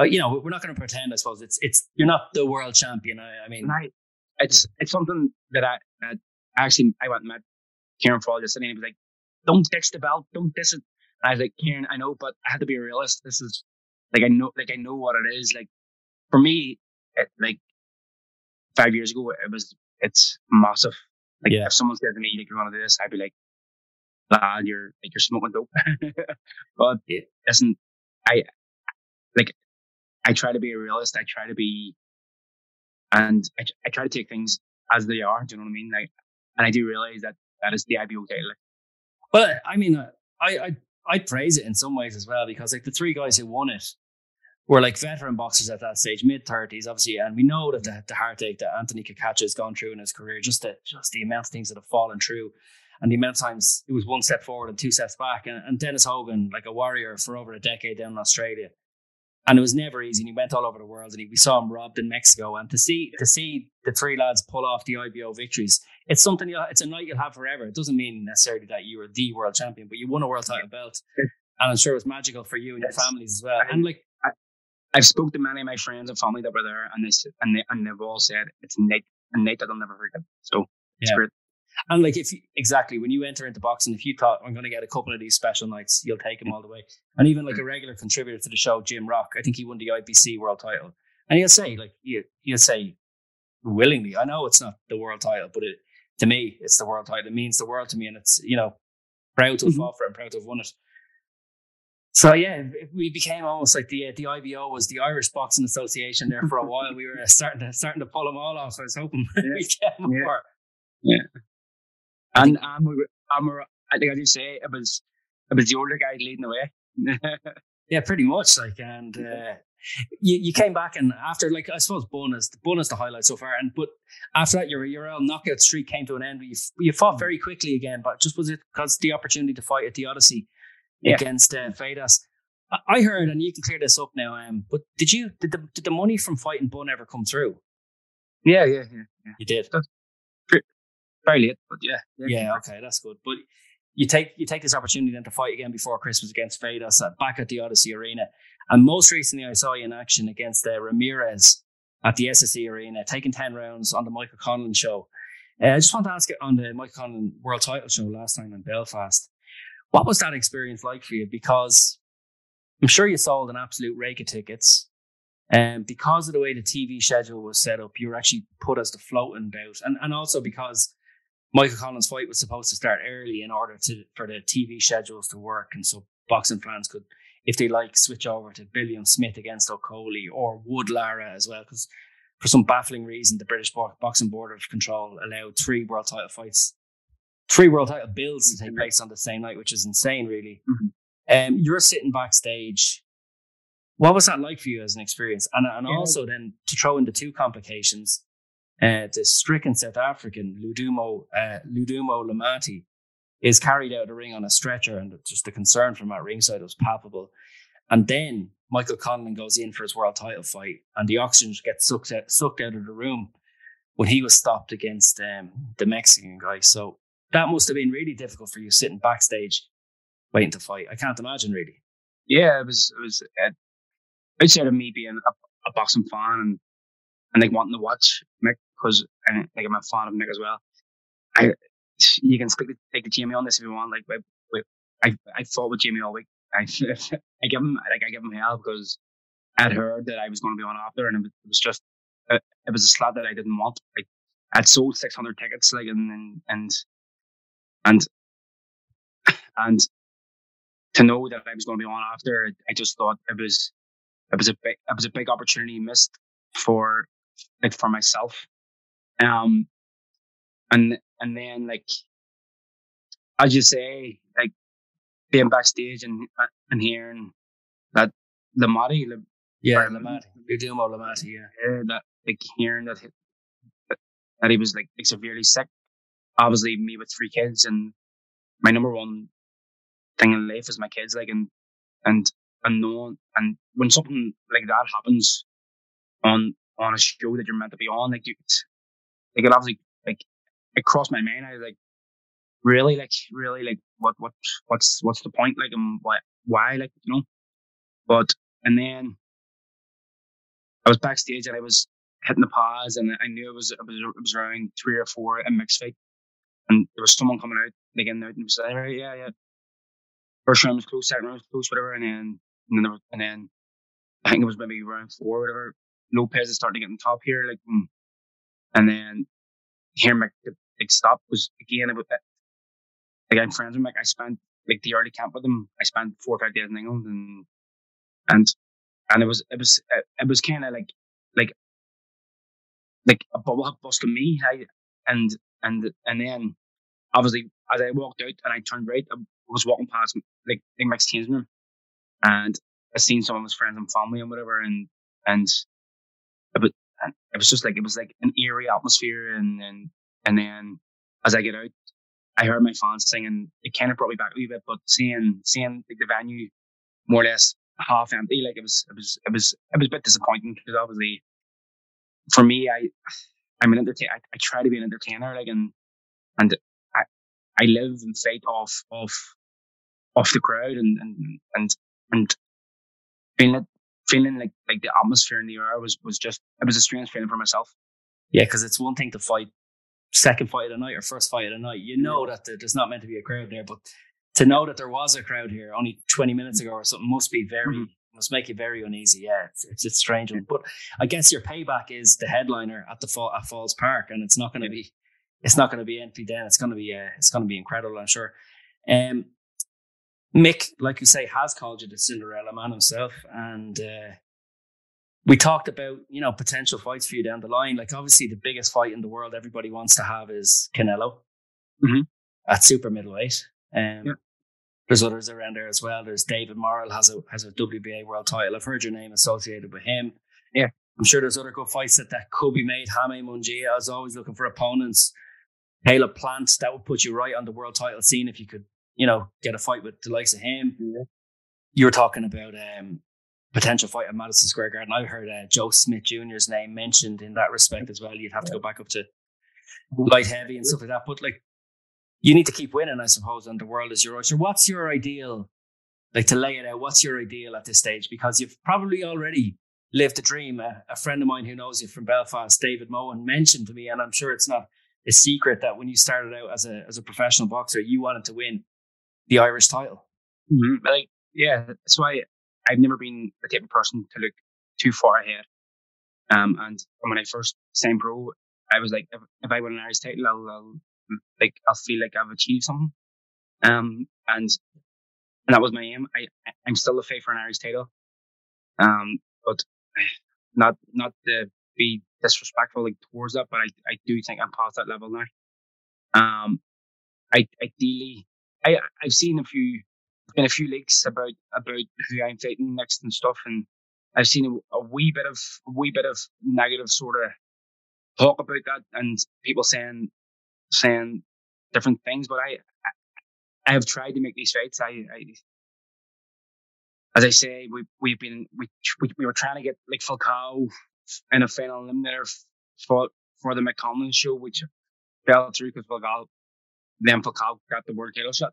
uh, you know we're not going to pretend. I suppose it's, it's you're not the world champion. I, I mean, I, it's, it's something that I, I actually I went and met Kieran Fall yesterday, and he was like, "Don't ditch the belt, don't diss it." And I was like, "Kieran, I know, but I had to be a realist. This is like I know, like I know what it is. Like for me, it, like." Five years ago, it was it's massive. Like yeah. If someone said to me, "Like you want to do this," I'd be like, "Lad, you're like you're smoking dope." But it, listen, I like I try to be a realist. I try to be, and I, I try to take things as they are. Do you know what I mean? Like, and I do realize that that is the I B O title. Well, I mean, I I I praise it in some ways as well, because like the three guys who won it. We're like veteran boxers at that stage, mid-thirties, obviously, and we know that the, the heartache that Anthony Kakacha has gone through in his career, just the, just the amount of things that have fallen through, and the amount of times it was one step forward and two steps back, and, and Dennis Hogan, like a warrior for over a decade down in Australia, and it was never easy, and he went all over the world, and he, we saw him robbed in Mexico, and to see to see the three lads pull off the I B O victories, it's something, you'll, it's a night you'll have forever. It doesn't mean necessarily that you were the world champion, but you won a world title belt, and I'm sure it was magical for you and your families as well, and like, I've spoke to many of my friends and family that were there, and they and they and they've all said it's a night a night that I'll never forget. So it's yeah. great. And like if you, exactly when you enter into boxing, if you thought I'm going to get a couple of these special nights, you'll take them all the way. And even like a regular contributor to the show, Jim Rock, I think he won the I B C world title, and he'll say like he, he'll say willingly, I know it's not the world title, but it, to me it's the world title. It means the world to me, and it's you know proud to have mm-hmm. fought for it and proud to have won it. So yeah, we became almost like the uh, the I B O was the Irish Boxing Association there for a while. We were uh, starting to starting to pull them all off. So I was hoping yeah. we get more. Yeah. yeah. And um, we were, um, we were, I think I did say it was it was the older guy leading the way. Yeah, pretty much. Like, and uh, you you came back, and after, like, I suppose Bunn is Bunn is the highlight so far. And but after that, your your old knockout streak came to an end. You you fought very quickly again, but just was it because the opportunity to fight at the Odyssey? Yeah. Against uh, Vedas. I heard, and you can clear this up now, um, but did you did the did the money from fighting Bunn ever come through? Yeah, yeah, yeah. yeah. You did. That's pretty, very late, but yeah, yeah. Yeah, okay, that's good. But you take you take this opportunity then to fight again before Christmas against Vedas, uh, back at the Odyssey Arena. And most recently I saw you in action against uh, Ramirez at the S S E Arena, taking ten rounds on the Michael Conlan show. Uh, I just want to ask you, on the Michael Conlan World Title show last time in Belfast, what was that experience like for you? Because I'm sure you sold an absolute rake of tickets. And because of the way the T V schedule was set up, you were actually put as the floating bout. And and also because Michael Conlan's fight was supposed to start early in order to for the T V schedules to work. And so boxing fans could, if they like, switch over to Billiam Smith against O'Coley or Wood Lara as well. Because for some baffling reason, the British Boxing Board of Control allowed three world title fights Three world title builds to take place on the same night, which is insane, really. Mm-hmm. Um, you're sitting backstage. What was that like for you as an experience? And and yeah. also then to throw in the two complications, uh, the stricken South African, Ludumo uh, Ludumo Lamati, is carried out of the ring on a stretcher, and just the concern from that ringside was palpable. And then Michael Conlan goes in for his world title fight, and the oxygen gets sucked out, sucked out of the room when he was stopped against um, the Mexican guy. So that must have been really difficult for you, sitting backstage, waiting to fight. I can't imagine, really. Yeah, it was. It was. Uh, outside of me being a, a boxing fan and and like wanting to watch Mick, because and like I'm a fan of Mick as well. I you can speak to, take the Jamie on this if you want. Like I I, I fought with Jamie all week. I I give him like I give him hell because I'd heard that I was going to be on after, and it was just uh, it was a slot that I didn't want. Like I'd sold six hundred tickets, like and and. and And and to know that I was going to be on after, I just thought it was it was a big it was a big opportunity missed for like for myself. Um, and and then like as you say, like being backstage and and hearing that Lamati, Le, yeah, Lamati, Ludumo Lamati, yeah, yeah, that like hearing that he, that he was like, like severely sick. Obviously, me with three kids, and my number one thing in life is my kids. Like, and and and knowing, and when something like that happens on on a show that you're meant to be on, like, you, like it obviously, like, it crossed my mind. I was like, really, like, really, like, what, what, what's, what's the point? Like, and why, why, like, you know? But and then I was backstage, and I was hitting the pause, and I knew it was it was, it was around three or four in mixed fight. And there was someone coming out, like in there, and he was like, yeah, yeah. First round was close, second round was close, whatever. And then, and then, there was, and then I think it was maybe round four, whatever. Lopez is starting to get on top here, like, and then here, Mick, the big stop was again about that. Like, I'm friends with Mick. I spent like the early camp with him. I spent four or five days in England, and and and it was it was it was kind of like like like a bubble had busted me, I, and and and then. Obviously, as I walked out and I turned right, I was walking past like Mick's changing room, and I seen some of his friends and family and whatever, and and it was, it was just like it was like an eerie atmosphere, and and and then as I get out, I heard my fans sing, and it kind of brought me back a wee bit. But seeing seeing like the venue more or less half empty, like it was it was it was it was a bit disappointing, because obviously for me, I I'm an entertainer. I, I try to be an entertainer, like and and. I live and fight off, off, off the crowd, and and and, and feeling feeling like, like the atmosphere in the air was, was just it was a strange feeling for myself. Yeah, because it's one thing to fight second fight of the night or first fight of the night. You know that there's not meant to be a crowd there, but to know that there was a crowd here only twenty minutes ago or something must be very mm-hmm. must make you very uneasy. Yeah, it's it's, it's strange, yeah. But I guess your payback is the headliner at the fall, at Falls Park, and it's not going to yeah. be. It's not going to be empty then. It's going to be uh, it's going to be incredible, I'm sure. Um, Mick, like you say, has called you the Cinderella man himself, and uh, we talked about, you know, potential fights for you down the line. Like, obviously, the biggest fight in the world everybody wants to have is Canelo mm-hmm. at super middleweight. Um, yeah. There's others around there as well. There's David Morrell has a has a W B A world title. I've heard your name associated with him. Yeah, I'm sure there's other good fights that, that could be made. Jaime Munguia is always looking for opponents. Caleb Plant, that would put you right on the world title scene if you could, you know, get a fight with the likes of him. Yeah. You were talking about um, potential fight at Madison Square Garden. I heard uh, Joe Smith Junior's name mentioned in that respect as well. You'd have to go back up to light heavy and stuff like that. But like, you need to keep winning, I suppose, and the world is your oyster. What's your ideal? Like, to lay it out, what's your ideal at this stage? Because you've probably already lived the dream. A, a friend of mine who knows you from Belfast, David Mohan, mentioned to me, and I'm sure it's not a secret, that when you started out as a as a professional boxer, you wanted to win the Irish title. Mm-hmm. Like, yeah, that's why I've never been the type of person to look too far ahead. Um, and when I first signed pro, I was like, if, if I win an Irish title, I'll, I'll like I feel like I've achieved something, um, and and that was my aim. I I'm still a fight for an Irish title, um, but not not to be disrespectful like towards that. But I, I do think I'm past that level now. Um, I ideally I I've seen a few in a few leaks about about who I'm fighting next and stuff, and I've seen a, a wee bit of a wee bit of negative sort of talk about that, and people saying. saying different things, but I, I I have tried to make these fights. I, I as I say, we we've been we, we we were trying to get like Falcao in a final eliminator for for the McConlan show, which fell through because Falcao then Falcao got the world title shot,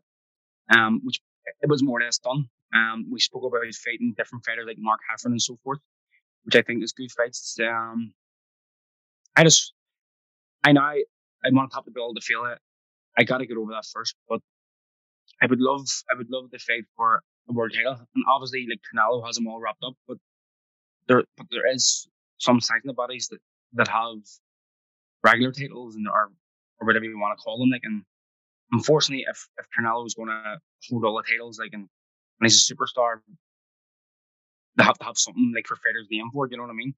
um, which it was more or less done. Um, we spoke about fighting different fighters like Mark Heffron and so forth, which I think is good fights. Um, I just I know. I, I want to top the bill to feel it. I gotta get over that first, but I would love, I would love the fight for a world title. And obviously, like Canelo has them all wrapped up, but there, but there is some sanctioned bodies that, that have regular titles and are, or whatever you want to call them. Like, and unfortunately, if if Canelo is going to hold all the titles, like, and, and he's a superstar, they have to have something like for fighters to aim for. You know what I mean?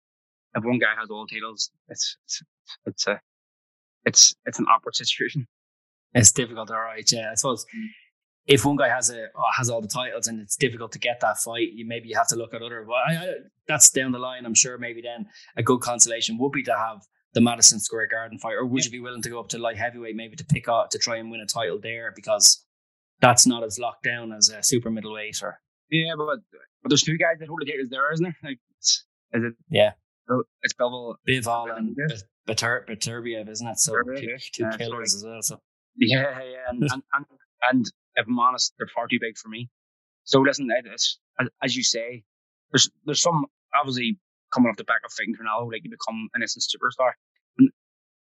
If one guy has all the titles, it's it's it's a uh, It's it's an awkward situation. It's difficult, all right. Yeah, I suppose if one guy has a has all the titles and it's difficult to get that fight, you maybe you have to look at other. Well, I, I, that's down the line. I'm sure maybe then a good consolation would be to have the Madison Square Garden fight, or would yeah. you be willing to go up to light heavyweight maybe to pick out to try and win a title there, because that's not as locked down as a super middleweight or. Yeah, but but there's two guys that hold the titles there, isn't there? Like, it's, is it? Yeah, it's Bivol, Bivol and. and Batur- Baturbiev, isn't it? So Baturbiev, two, yeah. two yeah, killers as well. So yeah, yeah, and, and, and, and if I'm honest, they're far too big for me. So listen, as as you say, there's there's some obviously coming off the back of fighting Canelo, like you become an instant superstar, and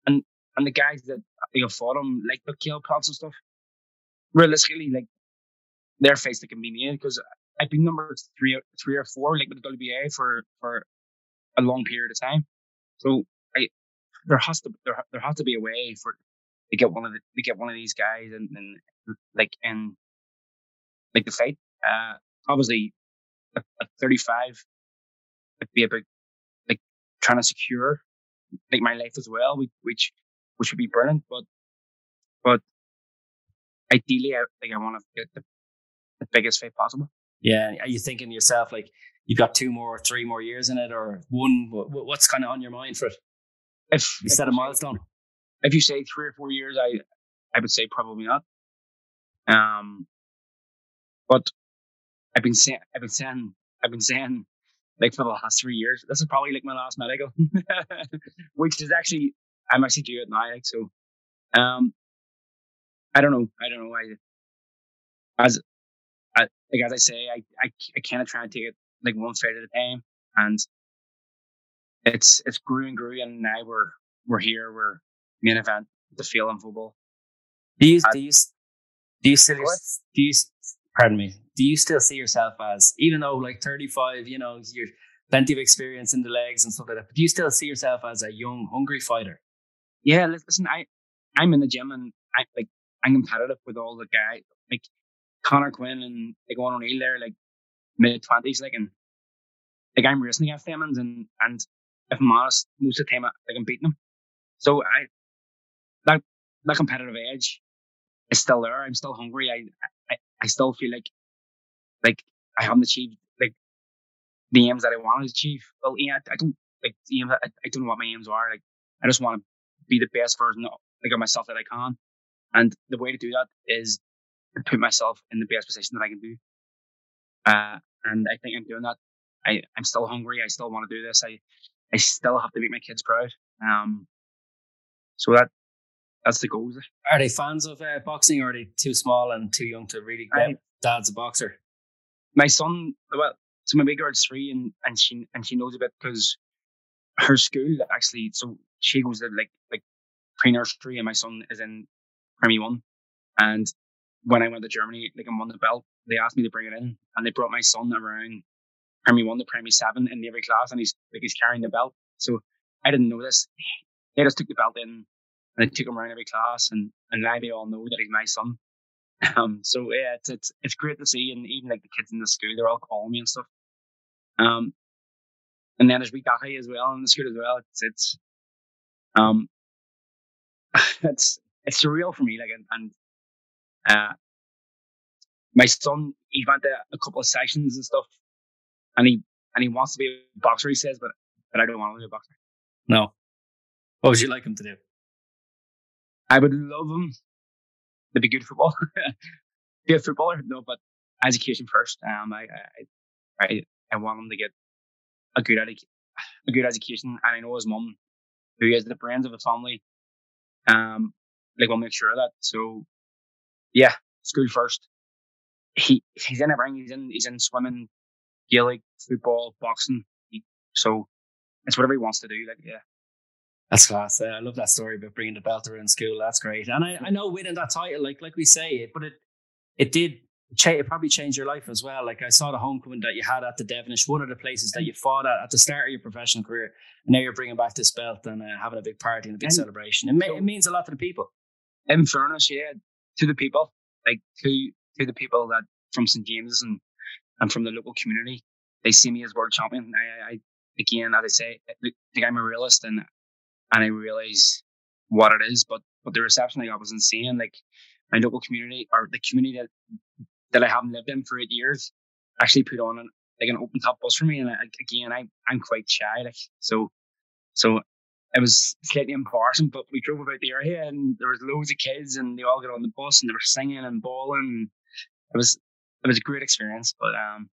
and and the guys that you know fought him, like the Caleb Plant and stuff, realistically, like their face that can be made, because I've been number three, three or four, like with the W B A for for a long period of time, so. There has to there, there has to be a way for to get one of the, to get one of these guys and, and like in like the fight. Uh, obviously, at, at thirty-five, it'd be a big like trying to secure like my life as well, which which would be brilliant. But but ideally, I like I want to get the, the biggest fight possible. Yeah, are you thinking to yourself like you've got two more, three more years in it, or one? What, what's kind of on your mind for it? If you set a milestone, if you say three or four years, I, I would say probably not. Um, but I've been saying, I've been saying, I've been saying, like for the last three years, this is probably like my last medical, which is actually I'm actually due it now. Like, so, um, I don't know, I don't know. I, as, I, like as I say, I, I, I kind of try and take it like one fight at a time, and. It's it's grew and grew, and now we're we're here. We're main event the field and football. Do you do you, do you still do you pardon me? Do you still see yourself as, even though like thirty-five, you know, you're plenty of experience in the legs and stuff like that, but do you still see yourself as a young, hungry fighter? Yeah, listen, I I'm in the gym and I like I'm competitive with all the guys. Like Connor Quinn and like Owen O'Neill there, like mid twenties, like, and like I'm racing against them, and and if I'm honest, most of the time I, like, I'm beating them. So I that that competitive edge is still there. I'm still hungry. I I, I still feel like like I haven't achieved like the aims that I want to achieve. Well, yeah, I don't like the aims. I, I don't know what my aims are. Like I just want to be the best version of, like, of myself that I can, and the way to do that is to put myself in the best position that I can do. Uh, and I think I'm doing that. I, I'm still hungry. I still want to do this. I, I still have to make my kids proud. Um, so that that's the goal. Are they fans of uh, boxing, or are they too small and too young to really get? I, Dad's a boxer. My son, well, so my big girl's three, and, and she and she knows a bit because her school actually. So she goes to like like pre nursery, and my son is in primary one. And when I went to Germany, like I won the belt, they asked me to bring it in, and they brought my son around primary one to primary seven in every class, and he's like he's carrying the belt. So I didn't know this. They just took the belt in, and they took him around every class, and, and now they all know that he's my son. Um, so yeah, it's, it's it's great to see, and even like the kids in the school, they're all calling me and stuff. Um, and then there's Kakacha as well in the school as well. It's it's um, it's it's surreal for me, like and. and Uh, my son, he went to a couple of sessions and stuff, and he and he wants to be a boxer, he says, but but I don't want to be a boxer. No. What would you like him to do? I would love him to be good at football, be a footballer. No, but education first. Um, I I I, I want him to get a good edu- a good education, and I know his mum, who is the brains of the family, um, like will make sure of that. So. Yeah, school first. He he's in everything. He's in he's in swimming, Gaelic, football, boxing. He, so it's whatever he wants to do. Like yeah, that's class. Uh, I love that story about bringing the belt around school. That's great. And I, I know winning that title, like like we say, it, but it it did cha- it probably changed your life as well. Like I saw the homecoming that you had at the Devonish, one of the places that you fought at at the start of your professional career, and now you're bringing back this belt and uh, having a big party and a big and celebration. It, so, ma- it means a lot to the people. In fairness, yeah. To the people, like to to the people that from Saint James's and, and from the local community, they see me as world champion. I, I again, as I say, I think I'm a realist, and and I realise what it is. But but the reception I got was insane. Like my local community, or the community that that I haven't lived in for eight years, actually put on an, like an open top bus for me. And I, again, I I'm quite shy, like so so. It was slightly embarrassing, but we drove about the area and there was loads of kids and they all got on the bus and they were singing and bawling. It was it was a great experience. But um,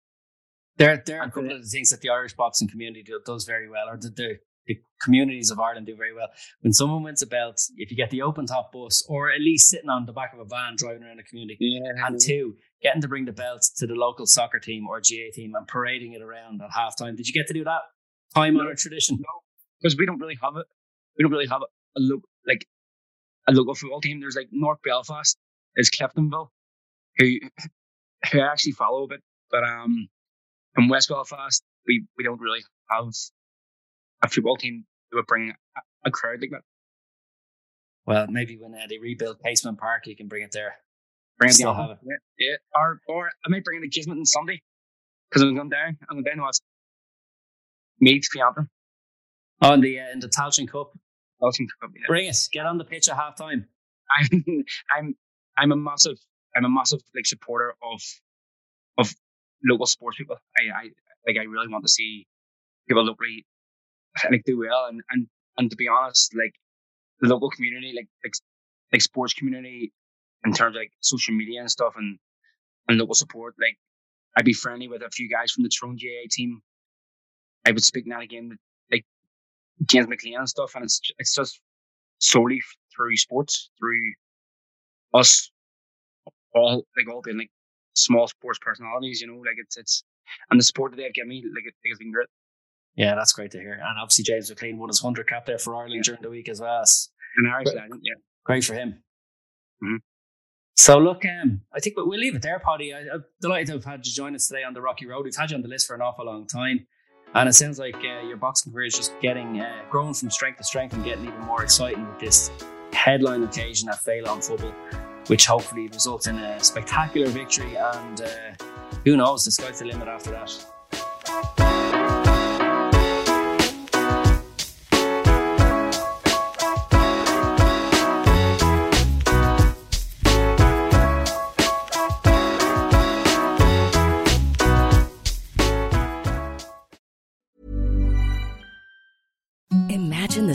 there there are a couple it. of the things that the Irish boxing community do, does very well, or the, the, the communities of Ireland do very well. When someone wins a belt, if you get the open top bus, or at least sitting on the back of a van driving around the community, yeah, and two, getting to bring the belt to the local soccer team or G A team and parading it around at halftime. Did you get to do that? Time honoured tradition? No. Because we don't really have it. We don't really have a, a look like a local football team. There's like North Belfast, there's Cliftonville, who who I actually follow a bit. But um, in West Belfast, we, we don't really have a football team that would bring a, a crowd like that. Well, maybe when uh, they rebuild Paceman Park, you can bring it there. Bring it still have it. Yeah, yeah. Or or I might bring in the Kismet on Sunday because I'm going down. I'm going down to Meath Fianna. On the uh, in the Tailteann Cup, Tailteann Cup, yeah. Bring it. Get on the pitch at half time. I'm I'm I'm a massive I'm a massive like supporter of of local sports people. I, I like I really want to see people locally like do well, and, and, and to be honest, like the local community, like like like sports community, in terms of like social media and stuff, and and local support. Like I'd be friendly with a few guys from the Tyrone G A A team. I would speak now again with James McLean and stuff, and it's it's just solely through sports, through us all, like all being like small sports personalities, you know, like it's it's and the support that they've given me, like, it, like it's been great. Yeah, that's great to hear. And obviously James McLean won his one hundred cap there for Ireland yeah. during the week as well. And Irish legend, yeah, great for him. Mm-hmm. So look, um, I think we'll leave it there, Paddy. I, I'm delighted to have had you join us today on the Rocky Road. We've had you on the list for an awful long time. And it sounds like uh, your boxing career is just getting uh, growing from strength to strength and getting even more exciting with this headline occasion at Fallon Football. which hopefully results in a spectacular victory, and uh, who knows, the sky's the limit after that. Imagine the